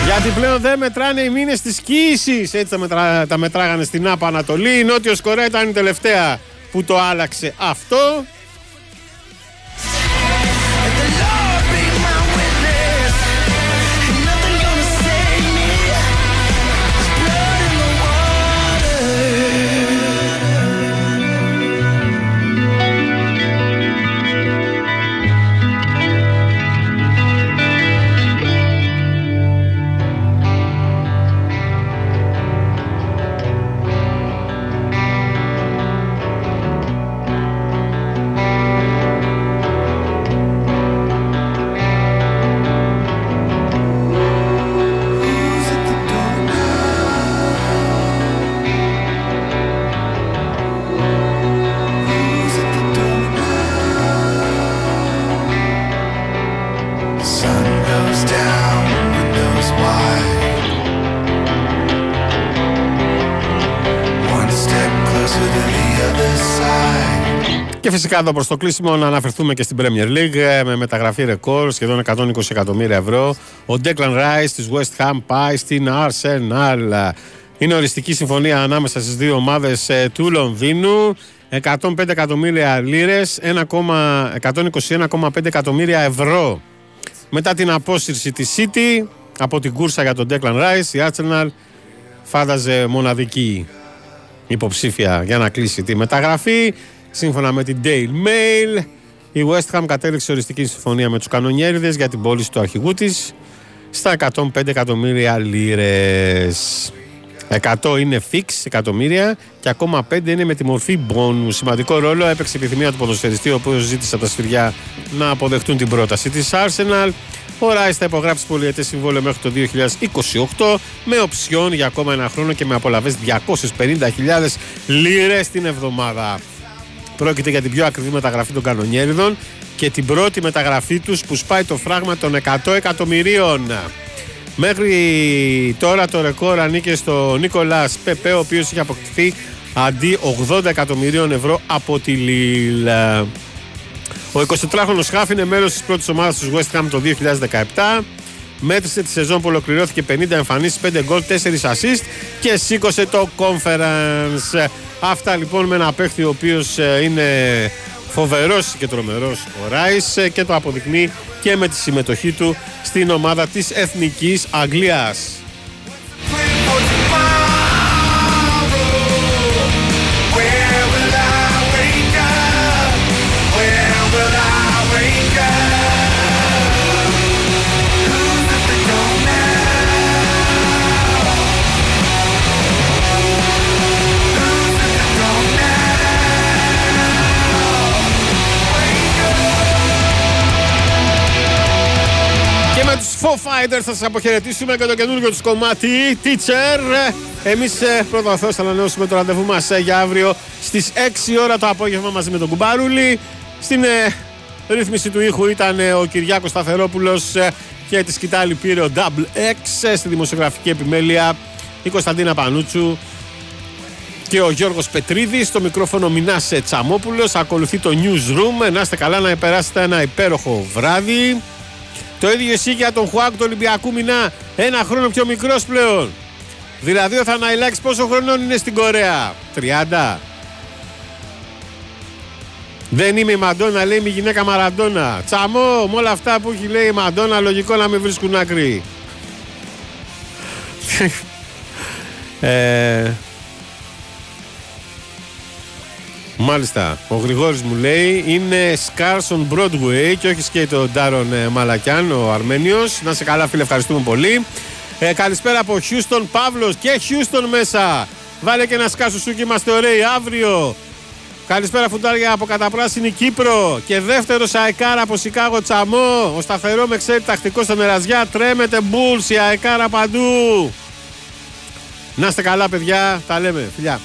Γιατί πλέον δεν μετράνε οι μήνες της σκήσης. Έτσι τα, μετρά, τα μετράγανε στην Άπα Ανατολή. Η Νότιος Κορέα ήταν η τελευταία που το άλλαξε αυτό. Φυσικά εδώ προς το κλείσιμο να αναφερθούμε και στην Premier League με μεταγραφή ρεκόρ σχεδόν εκατόν είκοσι εκατομμύρια ευρώ. Ο Declan Rice της West Ham πάει στην Arsenal. Είναι οριστική συμφωνία ανάμεσα στις δύο ομάδες του Λονδίνου. εκατόν πέντε εκατομμύρια λίρες, εκατόν είκοσι ένα κόμμα πέντε εκατομμύρια ευρώ. Μετά την απόσυρση της City από την κούρσα για τον Declan Rice, η Arsenal φάνταζε μοναδική υποψήφια για να κλείσει τη μεταγραφή. Σύμφωνα με την Daily Mail, η West Ham κατέληξε οριστική συμφωνία με τους κανονιέριδες για την πώληση του αρχηγού της στα εκατόν πέντε εκατομμύρια λίρες. εκατό είναι fix εκατομμύρια και ακόμα πέντε είναι με τη μορφή μπόνου. Σημαντικό ρόλο έπαιξε η επιθυμία του ποδοσφαιριστή, ο οποίος ζήτησε από τα σφυριά να αποδεχτούν την πρόταση της Arsenal. Ο Rice θα υπογράψει πολυετές συμβόλαιο μέχρι το δύο χιλιάδες είκοσι οκτώ με οψιόν για ακόμα ένα χρόνο και με απολαβές διακόσιες πενήντα χιλιάδες λίρες την εβδομάδα. Πρόκειται για την πιο ακριβή μεταγραφή των κανονιέριδων και την πρώτη μεταγραφή τους που σπάει το φράγμα των εκατό εκατομμυρίων. Μέχρι τώρα το ρεκόρ ανήκε στο Νίκολας Πεπέ, ο οποίος είχε αποκτηθεί αντί ογδόντα εκατομμυρίων ευρώ από τη Λίλ. Ο εικοσιτετράχρονος Χαφ είναι μέλος της πρώτης ομάδας του West Ham το δύο χιλιάδες δεκαεπτά. Μέτρησε τη σεζόν που ολοκληρώθηκε πενήντα εμφανίσεις, πέντε γκολ, τέσσερα ασίστ και σήκωσε το conference. Αυτά λοιπόν με ένα παίχτη ο οποίος είναι φοβερός και τρομερός ο Ράις και το αποδεικνύει και με τη συμμετοχή του στην ομάδα της Εθνικής Αγγλίας. Foo Fighters, θα σας αποχαιρετήσουμε και το καινούργιο τους κομμάτι Teacher. Εμείς πρώτα ο Θεός θα ανανεώσουμε το ραντεβού μας για αύριο στις έξι η ώρα το απόγευμα μαζί με τον Κουμπάρουλη. Στην ε, ρύθμιση του ήχου ήταν ε, ο Κυριάκος Σταθερόπουλος ε, και τη σκυτάλη πήρε ο Double X. Ε, στη δημοσιογραφική επιμέλεια η Κωνσταντίνα Πανούτσου και ο Γιώργος Πετρίδης. Στο μικρόφωνο Μινάς Σετσαμόπουλος. Ακολουθεί το Newsroom. Να είστε καλά, να περάσετε ένα υπέροχο βράδυ. Το ίδιο εσύ για τον Χουάκ του Ολυμπιακού Μινά. Ένα χρόνο πιο μικρός πλέον. Δηλαδή ο Θαναϊλάκης πόσο χρονών είναι στην Κορέα? τριάντα. Δεν είμαι η Μαντόνα, λέει η γυναίκα Μαραντόνα. Τσαμό, με όλα αυτά που έχει λέει η Μαντόνα, λογικό να με βρίσκουν άκρη. ε... Μάλιστα, ο Γρηγόρης μου λέει είναι Scars on Broadway και όχι και τον Ντάρον Μαλακιάν, ο Αρμένιος. Να σε καλά, φίλε, ευχαριστούμε πολύ. Ε, καλησπέρα από Houston, Παύλος και Houston μέσα. Βάλε και ένα σκάσου σου και είμαστε ωραίοι αύριο. Καλησπέρα φουντάρια από καταπράσινη Κύπρο και δεύτερο αεκάρα από Σικάγο Τσαμό. Ο Σταθερό με ξέρει τακτικό στα νεραζιά, τρέμεται Bulls, η αεκάρα παντού. Να είστε καλά παιδιά, τα λέμε, φιλιά.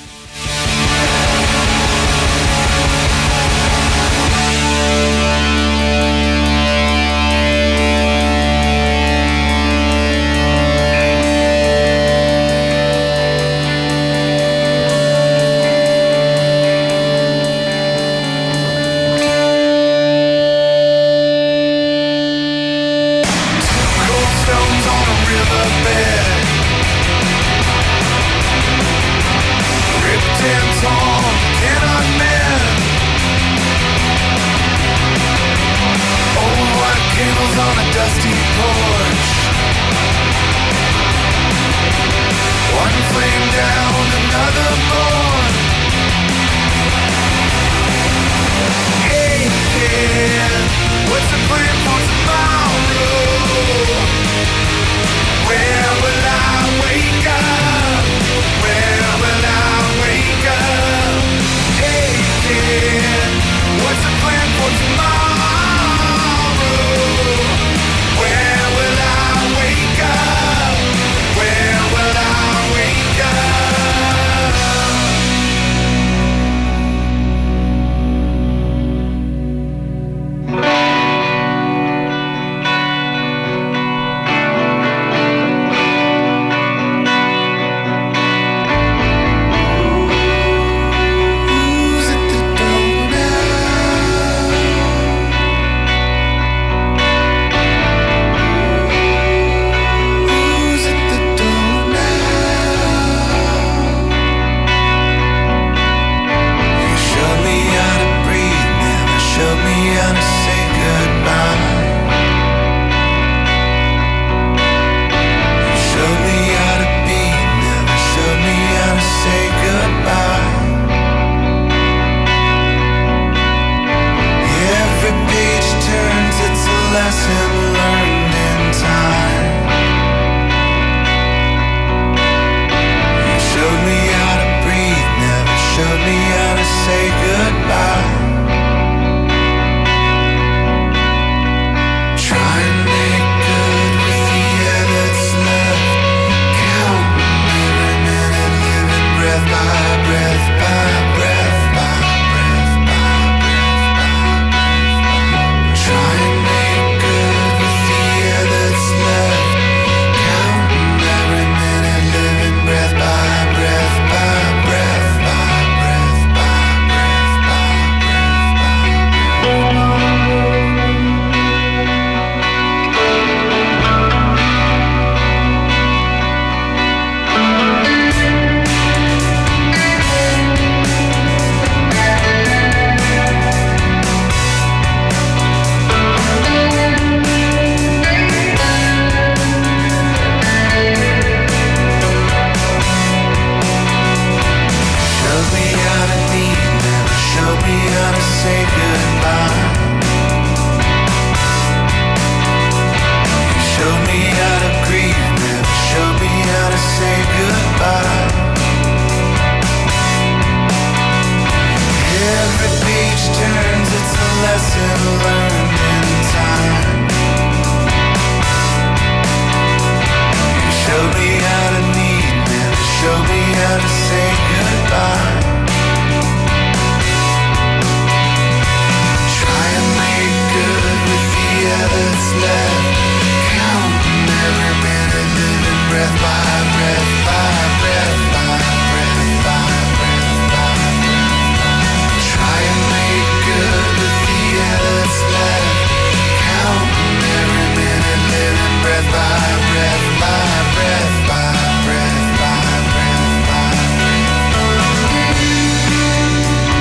Turns, it's a lesson learned.